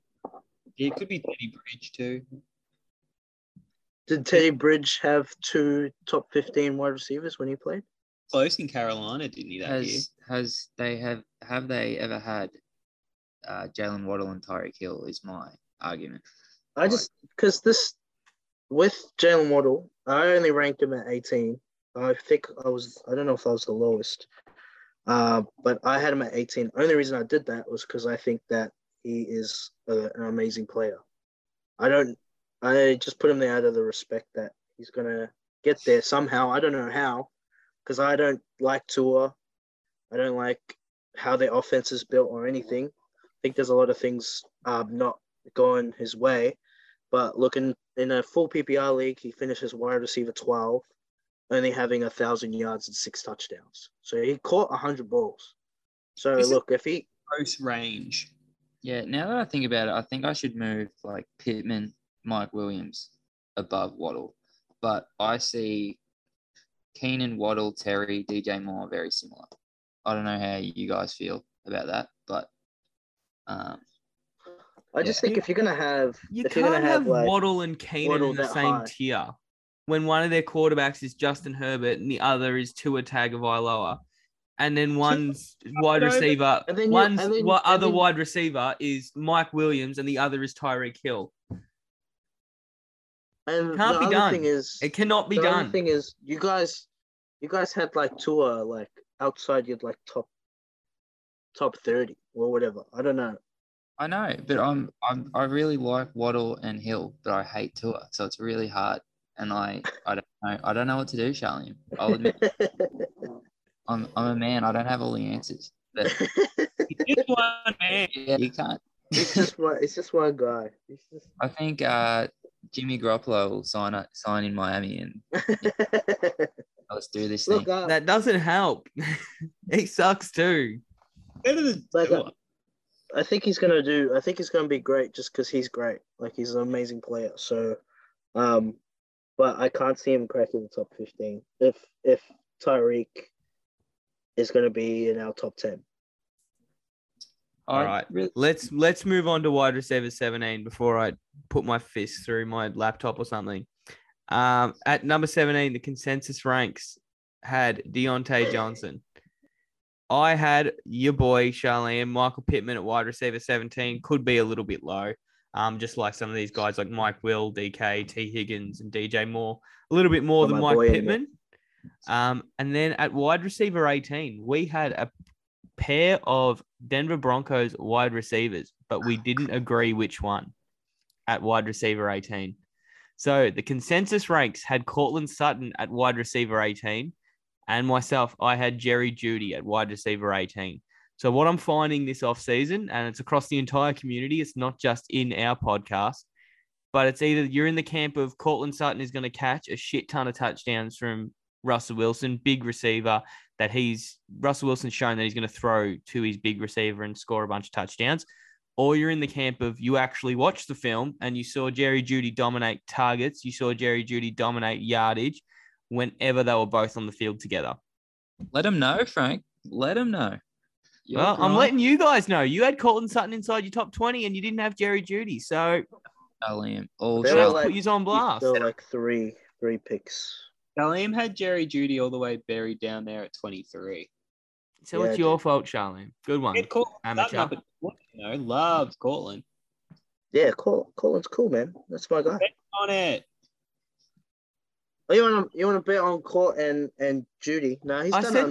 Yeah, it could be Teddy Bridge too. Did Teddy Bridge have 2 top 15 wide receivers when he played? Close in Carolina, didn't he? That year. Have they ever had Jalen Waddle and Tyreek Hill? Is my argument. With Jalen Waddle, I only ranked him at 18. I think I don't know if I was the lowest. But I had him at 18. Only reason I did that was because I think that he is an amazing player. I just put him there out of the respect that he's going to get there somehow. I don't know how, because I don't like Tua. I don't like how their offense is built or anything. I think there's a lot of things not going his way. But looking in a full PPR league, he finishes wide receiver 12. Only having 1,000 yards and 6 touchdowns. So he caught 100 balls. So if he... Close range. Yeah, now that I think about it, I think I should move Pittman, Mike Williams above Waddle. But I see Keenan, Waddle, Terry, DJ Moore very similar. I don't know how you guys feel about that, but... I just think if you're going to have... You can't have Waddle and Keenan in the same tier. When one of their quarterbacks is Justin Herbert and the other is Tua Tagovailoa, and then one's wide receiver, wide receiver is Mike Williams, and the other is Tyreek Hill. And can't be done. It cannot be done. The thing is, you guys had Tua outside your top 30 or whatever. I don't know. I know, but I really like Waddle and Hill, but I hate Tua, so it's really hard. And I don't know what to do, Charlene. I'll admit, I'm a man. I don't have all the answers. But... It's just one man. Yeah, you can't. It's just one guy. I think Jimmy Garoppolo will sign in Miami and let's do this thing. That doesn't help. He sucks too. I think he's gonna do. I think he's gonna be great just because he's great. He's an amazing player. So, But I can't see him cracking the top 15 if Tyreek is going to be in our top 10. All right. Let's move on to wide receiver 17 before I put my fist through my laptop or something. At number 17, the consensus ranks had Diontae Johnson. I had your boy, Charlene, Michael Pittman at wide receiver 17, could be a little bit low. Just like some of these guys like Mike Will, DK, T. Higgins, and DJ Moore, a little bit more than Mike Pittman. And then at wide receiver 18, we had a pair of Denver Broncos wide receivers, but we didn't agree which one at wide receiver 18. So the consensus ranks had Courtland Sutton at wide receiver 18, and myself, I had Jerry Jeudy at wide receiver 18. So what I'm finding this offseason, and it's across the entire community, it's not just in our podcast, but it's either you're in the camp of Courtland Sutton is going to catch a shit ton of touchdowns from Russell Wilson, big receiver, that Russell Wilson's shown that he's going to throw to his big receiver and score a bunch of touchdowns, or you're in the camp of you actually watched the film and you saw Jerry Jeudy dominate targets, you saw Jerry Jeudy dominate yardage whenever they were both on the field together. Let him know, Frank. Let him know. Well, I'm letting you guys know. You had Courtland Sutton inside your top 20 and you didn't have Jerry Jeudy, so... Liam, put you on blast. There were like three picks. Liam had Jerry Jeudy all the way buried down there at 23. So it's your fault, Charlene. Good one. Amateur. Loves Courtland. Yeah, Courtland's cool, man. That's my guy. Bet on it. Oh, you want to bet on Court and Jeudy? No, he's done enough. I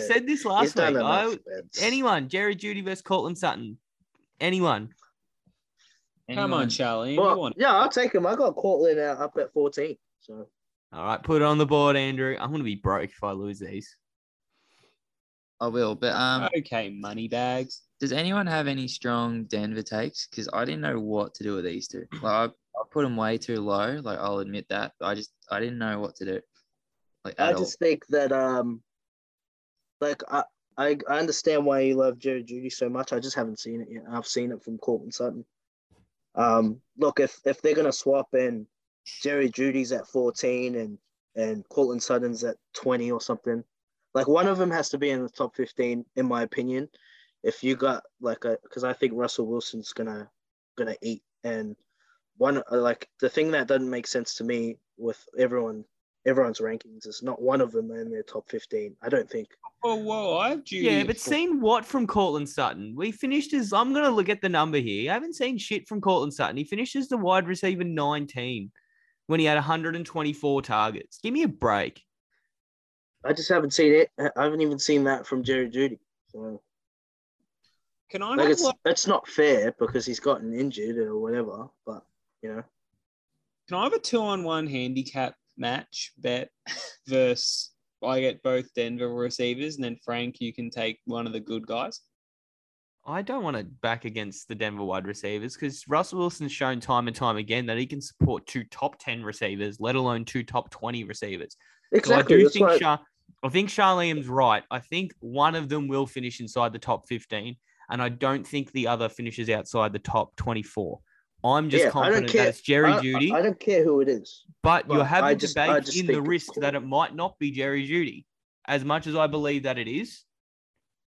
said this last week. Anyone, Jerry Jeudy versus Courtland Sutton. Anyone. Come on, Charlene. Well, yeah, I'll take him. I got Courtland up at 14. So. All right, put it on the board, Andrew. I'm going to be broke if I lose these. I will, but okay, money bags. Does anyone have any strong Denver takes? Because I didn't know what to do with these two. Like, I put them way too low. Like, I'll admit that. But I didn't know what to do. Like, think that I understand why you love Jerry Jeudy so much. I just haven't seen it yet. I've seen it from Courtland Sutton. Look, if they're gonna swap in, Jerry Judy's at 14 and Courtland Sutton's at 20 or something. Like, one of them has to be in the top 15, in my opinion. If you got because I think Russell Wilson's gonna eat. And one, like, the thing that doesn't make sense to me with everyone's rankings is not one of them in their top 15. I don't think. Oh, whoa! I have Jeudy. Yeah, but seen what from Courtland Sutton? We finished as I'm gonna look at the number here. I haven't seen shit from Courtland Sutton. He finished as the wide receiver 19 when he had 124 targets. Give me a break. I just haven't seen it. I haven't even seen that from Jerry Jeudy. So, that's not fair because he's gotten injured or whatever. But can I have a 2-on-1 handicap match bet versus? I get both Denver receivers, and then Frank, you can take one of the good guys. I don't want to back against the Denver wide receivers because Russell Wilson's shown time and time again that he can support two top 10 receivers, let alone two top 20 receivers. Exactly. So I think Charlene's right. I think one of them will finish inside the top 15, and I don't think the other finishes outside the top 24. I'm just confident that it's Jerry Jeudy. I don't care who it is. But you're having to bake in the risk that it might not be Jerry Jeudy. As much as I believe that it is,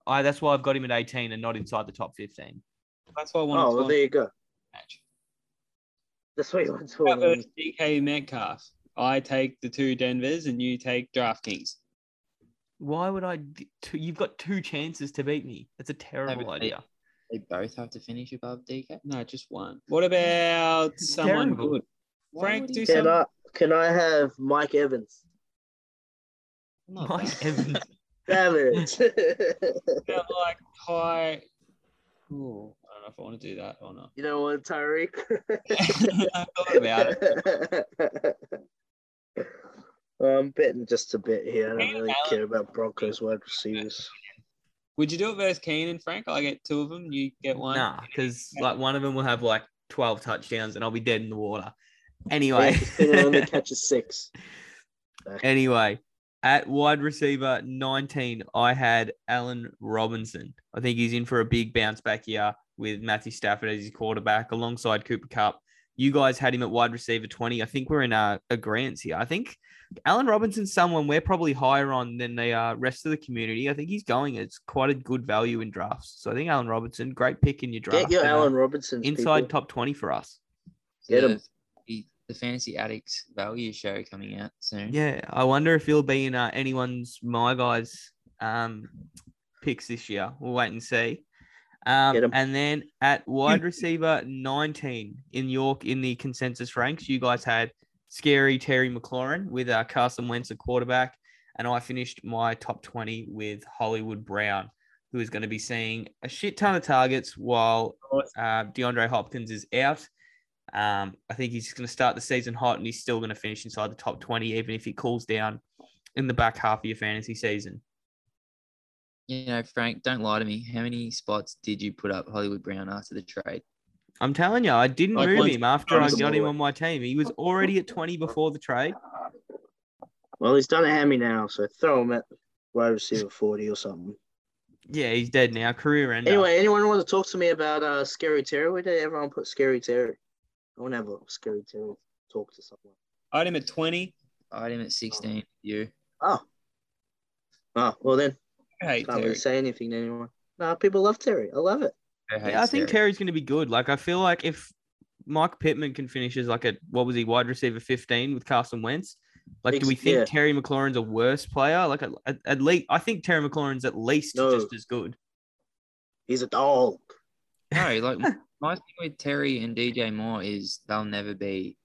that's why I've got him at 18 and not inside the top 15. That's why I want to. Oh, well, there you go. That's what you want to. DK Metcalf. I take the two Denvers and you take DraftKings. Why would I? You've got two chances to beat me. That's a terrible idea. They both have to finish above DK? No, just one. What about someone good? Frank, do something. Can I have Mike Evans? Mike Evans. Damn it. They're like high. Ooh, I don't know if I want to do that or not. You don't want Tyreek? I thought about it. Well, I'm betting just a bit here. I don't really care about Broncos wide receivers. Would you do it versus Keenan, Frank? I get two of them. You get one. Nah, because one of them will have 12 touchdowns and I'll be dead in the water. Anyway. Keenan only catches 6. Anyway, at wide receiver 19, I had Allen Robinson. I think he's in for a big bounce back year with Matthew Stafford as his quarterback alongside Cooper Kupp. You guys had him at wide receiver 20. I think we're in agreement here. I think Allen Robinson's someone we're probably higher on than the rest of the community. I think he's going. It's quite a good value in drafts. So I think Allen Robinson, great pick in your draft. Get your Allen Robinson. Inside people. Top 20 for us. Get him. The Fantasy Addicts value show coming out soon. Yeah. I wonder if he'll be in anyone's, my guys, picks this year. We'll wait and see. And then at wide receiver 19 in York in the consensus ranks, you guys had scary Terry McLaurin with Carson Wentz at quarterback. And I finished my top 20 with Hollywood Brown, who is going to be seeing a shit ton of targets while DeAndre Hopkins is out. I think he's going to start the season hot and he's still going to finish inside the top 20, even if he cools down in the back half of your fantasy season. You know, Frank, don't lie to me. How many spots did you put up Hollywood Brown after the trade? I'm telling you, I didn't move him after I got him on my team. He was already at 20 before the trade. Well, he's done a hammy now, so throw him at wide receiver 40 or something. Yeah, he's dead now. Career ender. Anyway, anyone want to talk to me about Scary Terry? Where did everyone put Scary Terry? I want to have a Scary Terry talk to someone. I had him at 20. I had him at 16. You? Oh, well then. I can't really say anything to anyone. No, people love Terry. I love it. I think Terry's going to be good. Like, I feel like if Mike Pittman can finish as like wide receiver 15 with Carson Wentz, like, do we think Terry McLaurin's a worse player? Like, at least I think Terry McLaurin's at least just as good. He's a dog. No, like my thing with Terry and DJ Moore is they'll never be,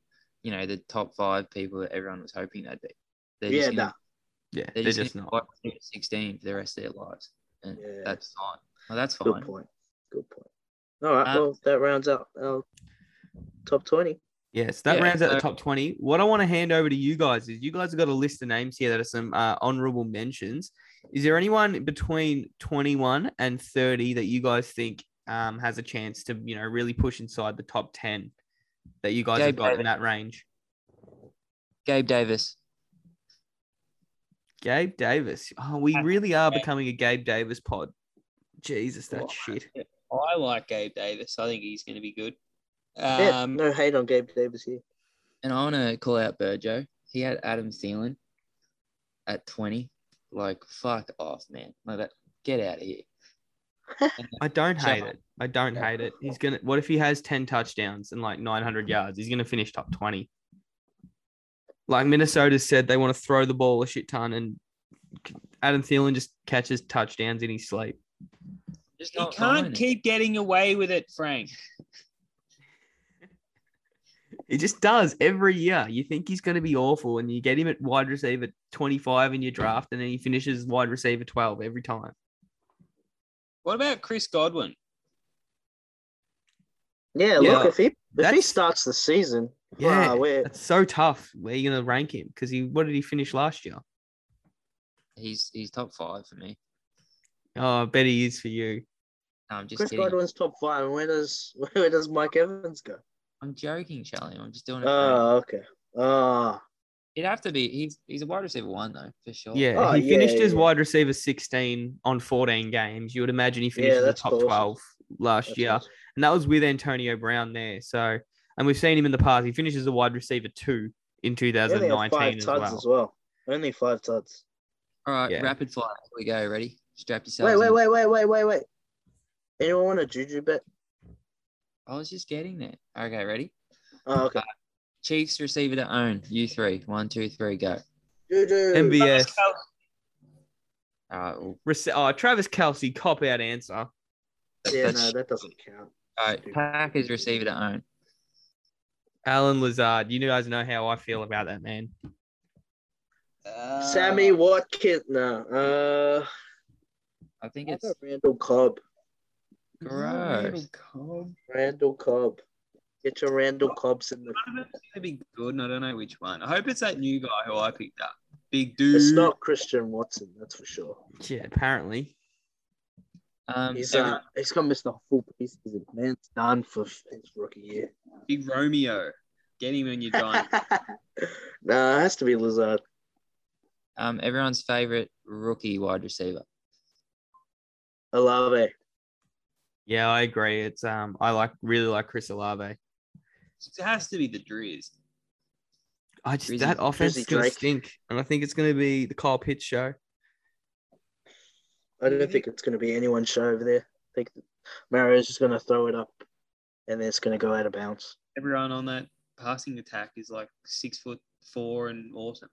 you know, the top five people that everyone was hoping they'd be. They're just not 16 for the rest of their lives. And that's fine. Well, that's fine. Good point. All right. Well, that rounds up our top 20. Yes, that rounds out the top 20. What I want to hand over to you guys is you guys have got a list of names here that are some honorable mentions. Is there anyone between 21 and 30 that you guys think has a chance to, you know, really push inside the top 10 that you guys have got in that range? Gabe Davis. Oh, we really are becoming a Gabe Davis pod. Jesus, that's shit. I like Gabe Davis. I think he's going to be good. No hate on Gabe Davis here. And I want to call out Burjo. He had Adam Thielen at 20. Like, fuck off, man. Like that, get out of here. I don't hate it. He's going to – what if he has 10 touchdowns and, like, 900 yards? He's going to finish top 20. Like Minnesota said, they want to throw the ball a shit ton, and Adam Thielen just catches touchdowns in his sleep. You can't keep getting away with it, Frank. He just does every year. You think he's going to be awful, and you get him at wide receiver 25 in your draft, and then he finishes wide receiver 12 every time. What about Chris Godwin? Yeah. Look, if he starts the season. Yeah, it's so tough. Where are you going to rank him? Because what did he finish last year? He's top five for me. Oh, I bet he is for you. No, I'm just kidding. Chris Godwin's top five. And where does Mike Evans go? I'm joking, Charlie. I'm just doing it. Oh, okay. It'd have to be. He's a wide receiver 1 though, for sure. Yeah, he finished as wide receiver 16 on 14 games. You would imagine he finished in the top 12 last year, and that was with Antonio Brown there. So. And we've seen him in the past. He finishes a wide receiver 2 in 2019 as well. Only 5 tuds. All right, rapid fire. Here we go. Ready? Strap yourself. Wait. Anyone want a juju bet? I was just getting there. Okay, ready? Oh, okay. Chiefs receiver to own. You 3. 1, 2, 3, go. Juju. MBS. Travis Kelce, cop-out answer. Yeah, no, that doesn't count. All right, Packers receiver to own. Alan Lazard, you guys know how I feel about that man. Sammy Watkins, I think it's Randall Cobb. Gross. Randall Cobb. Get your Randall Cobbs in the. One of them's gonna be good, and I don't know which one. I hope it's that new guy who I picked up. Big dude. It's not Christian Watson, that's for sure. Yeah, apparently. He's gonna miss the full preseason. Man's done for his rookie year. Big Romeo, get him when you're done. Nah, it has to be Lazard. Everyone's favorite rookie wide receiver. Olave. Yeah, I agree. It's I really like Chris Olave. It has to be the Drees. That offense is going to stink, and I think it's going to be the Kyle Pitts show. I don't think it's going to be anyone's show over there. I think Mario's just going to throw it up, and then it's going to go out of bounds. Everyone on that passing attack is like 6'4" and awesome.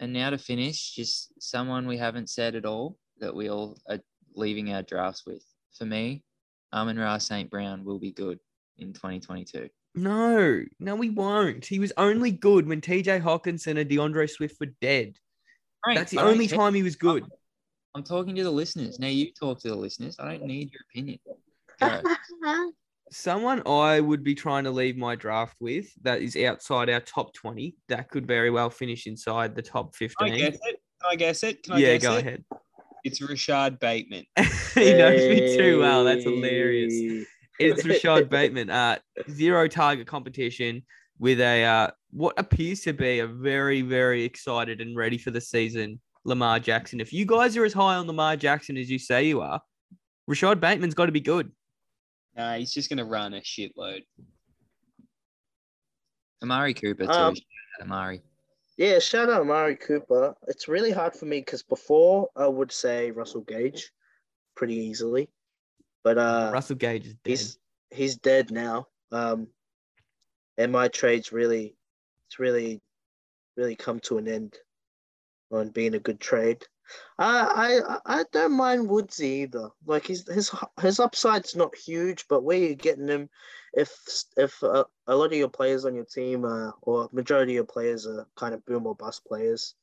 And now to finish, just someone we haven't said at all that we all are leaving our drafts with. For me, Amon-Ra St. Brown will be good in 2022. No, we won't. He was only good when TJ Hawkinson and DeAndre Swift were dead. Right, that's the only time he was good. I'm talking to the listeners. Now you talk to the listeners. I don't need your opinion. Someone I would be trying to leave my draft with that is outside our top 20, that could very well finish inside the top 15. Can I guess it? Go ahead. It's Rashad Bateman. He knows me too well. That's hilarious. It's Rashad Bateman. Zero target competition with a what appears to be a very, very excited and ready for the season Lamar Jackson. If you guys are as high on Lamar Jackson as you say you are, Rashad Bateman's got to be good. Nah, he's just going to run a shitload. Amari Cooper, too. Yeah, shout out Amari Cooper. It's really hard for me because before I would say Russell Gage pretty easily. But Russell Gage is dead. He's dead now. And my trade's really come to an end on being a good trade. I don't mind Woodsy either. Like his upside's not huge, but where you're getting him, if a lot of your players on your team or majority of your players are kind of boom or bust players,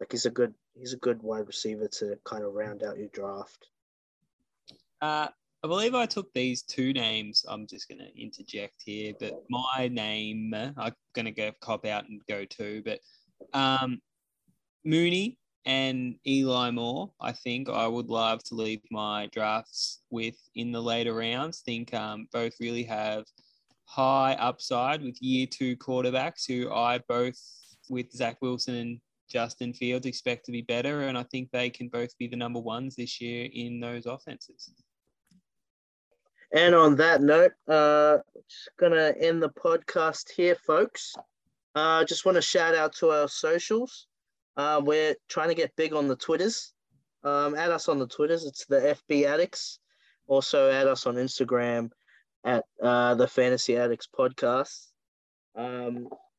like he's a good wide receiver to kind of round out your draft. I believe I took these two names. I'm just going to interject here, but my name, I'm going to go cop out and go two, but Mooney and Eli Moore, I think I would love to leave my drafts with in the later rounds. Think both really have high upside with year two quarterbacks who I both, with Zach Wilson and Justin Fields, expect to be better, and I think they can both be the number ones this year in those offenses. And on that note, just going to end the podcast here, folks. Just want to shout out to our socials. We're trying to get big on the Twitters. Add us on the Twitters. It's the FB Addicts. Also add us on Instagram at the Fantasy Addicts Podcast.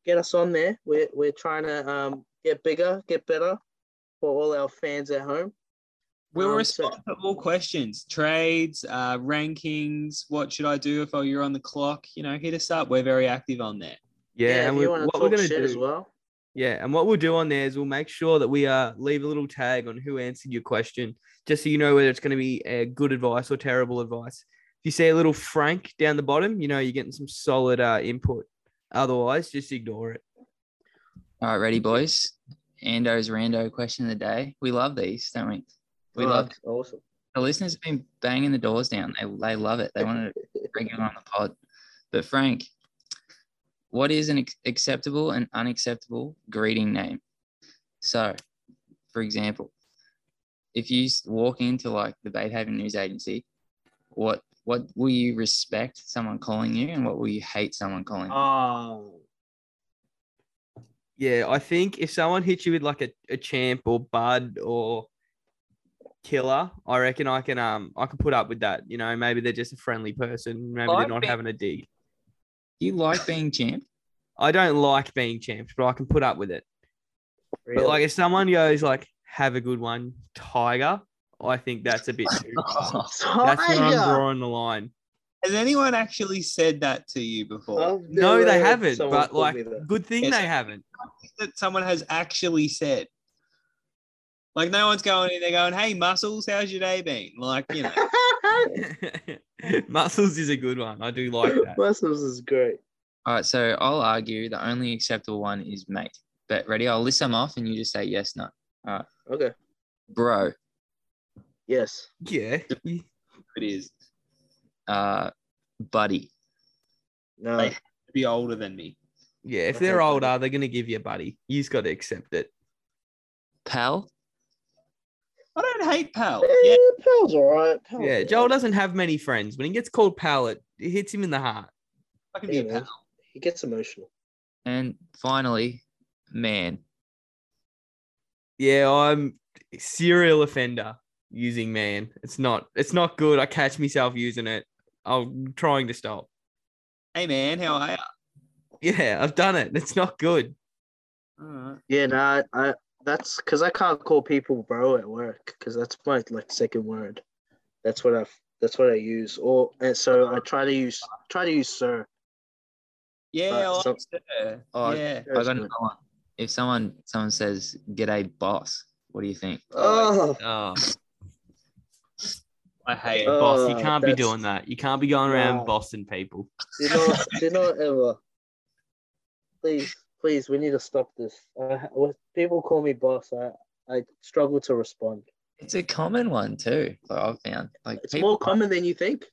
Get us on there. We're trying to get bigger, get better for all our fans at home. We'll respond to all questions, trades, rankings. What should I do if you're on the clock? You know, hit us up. We're very active on there. Yeah, and we're going to do as well. Yeah, and what we'll do on there is we'll make sure that we leave a little tag on who answered your question, just so you know whether it's going to be good advice or terrible advice. If you see a little Frank down the bottom, you know you're getting some solid input. Otherwise, just ignore it. All right, ready, boys? Ando's Rando question of the day. We love these, don't we? We love it. Awesome. The listeners have been banging the doors down. They love it. They want to bring it on the pod. But Frank, what is an acceptable and unacceptable greeting name? So, for example, if you walk into like the Baithaven News Agency, what will you respect someone calling you, and what will you hate someone calling you? Oh, yeah. I think if someone hits you with like a champ or bud or killer, I reckon I can put up with that. You know, maybe they're just a friendly person. Maybe they're not having a dig. You like being champed? I don't like being champed, but I can put up with it. Really? But like if someone goes like, have a good one, Tiger, I think that's a bit too much. That's where I'm drawing the line. Has anyone actually said that to you before? No, they haven't. But like, good thing they haven't. That someone has actually said. Like, no one's going in there going, hey, Muscles, how's your day been? Like, you know. Muscles is a good one. I do like that. Muscles is great. All right, so I'll argue the only acceptable one is mate. But ready? I'll list them off and you just say yes, no. All right. Okay. Bro. Yes. Yeah. It is. Buddy. No. They have to be older than me. Yeah, if they're older, they're going to give you a buddy. You just got to accept it. Pal. I don't hate pal. Yeah, pal's all right. Pal's Joel doesn't have many friends. When he gets called pal, it hits him in the heart. I can be a pal. He gets emotional. And finally, man. Yeah, I'm a serial offender using man. It's not good. I catch myself using it. I'm trying to stop. Hey, man, how are you? Yeah, I've done it. It's not good. Yeah, no, that's because I can't call people bro at work because that's my second word. That's what I use. And so I try to use sir. Yeah, I like sir. Oh, yeah. I got another one. If someone says "G'day, boss," what do you think? Oh. I hate it, boss. You can't be doing that. You can't be going around bossing people. Do not ever. Please, we need to stop this. When people call me boss, I struggle to respond. It's a common one too. I've found it's more common than you think.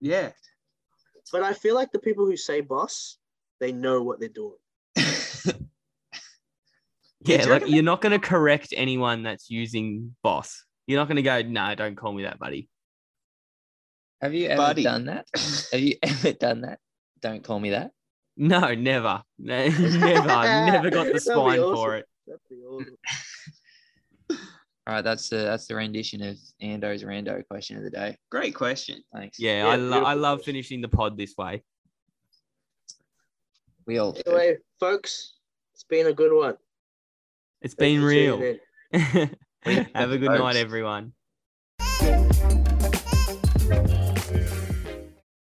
Yeah, but I feel like the people who say boss, they know what they're doing. Yeah, you're not going to correct anyone that's using boss. You're not going to go, no, don't call me that, buddy. Have you ever done that? Don't call me that? No, never. Never got the spine awesome. For it. That'd be awesome. All right, that's the rendition of Ando's Rando question of the day. Great question. Thanks. Yeah, I love finishing the pod this way. We all anyway, folks, it's been a good one. It's been real. Have a good night, everyone.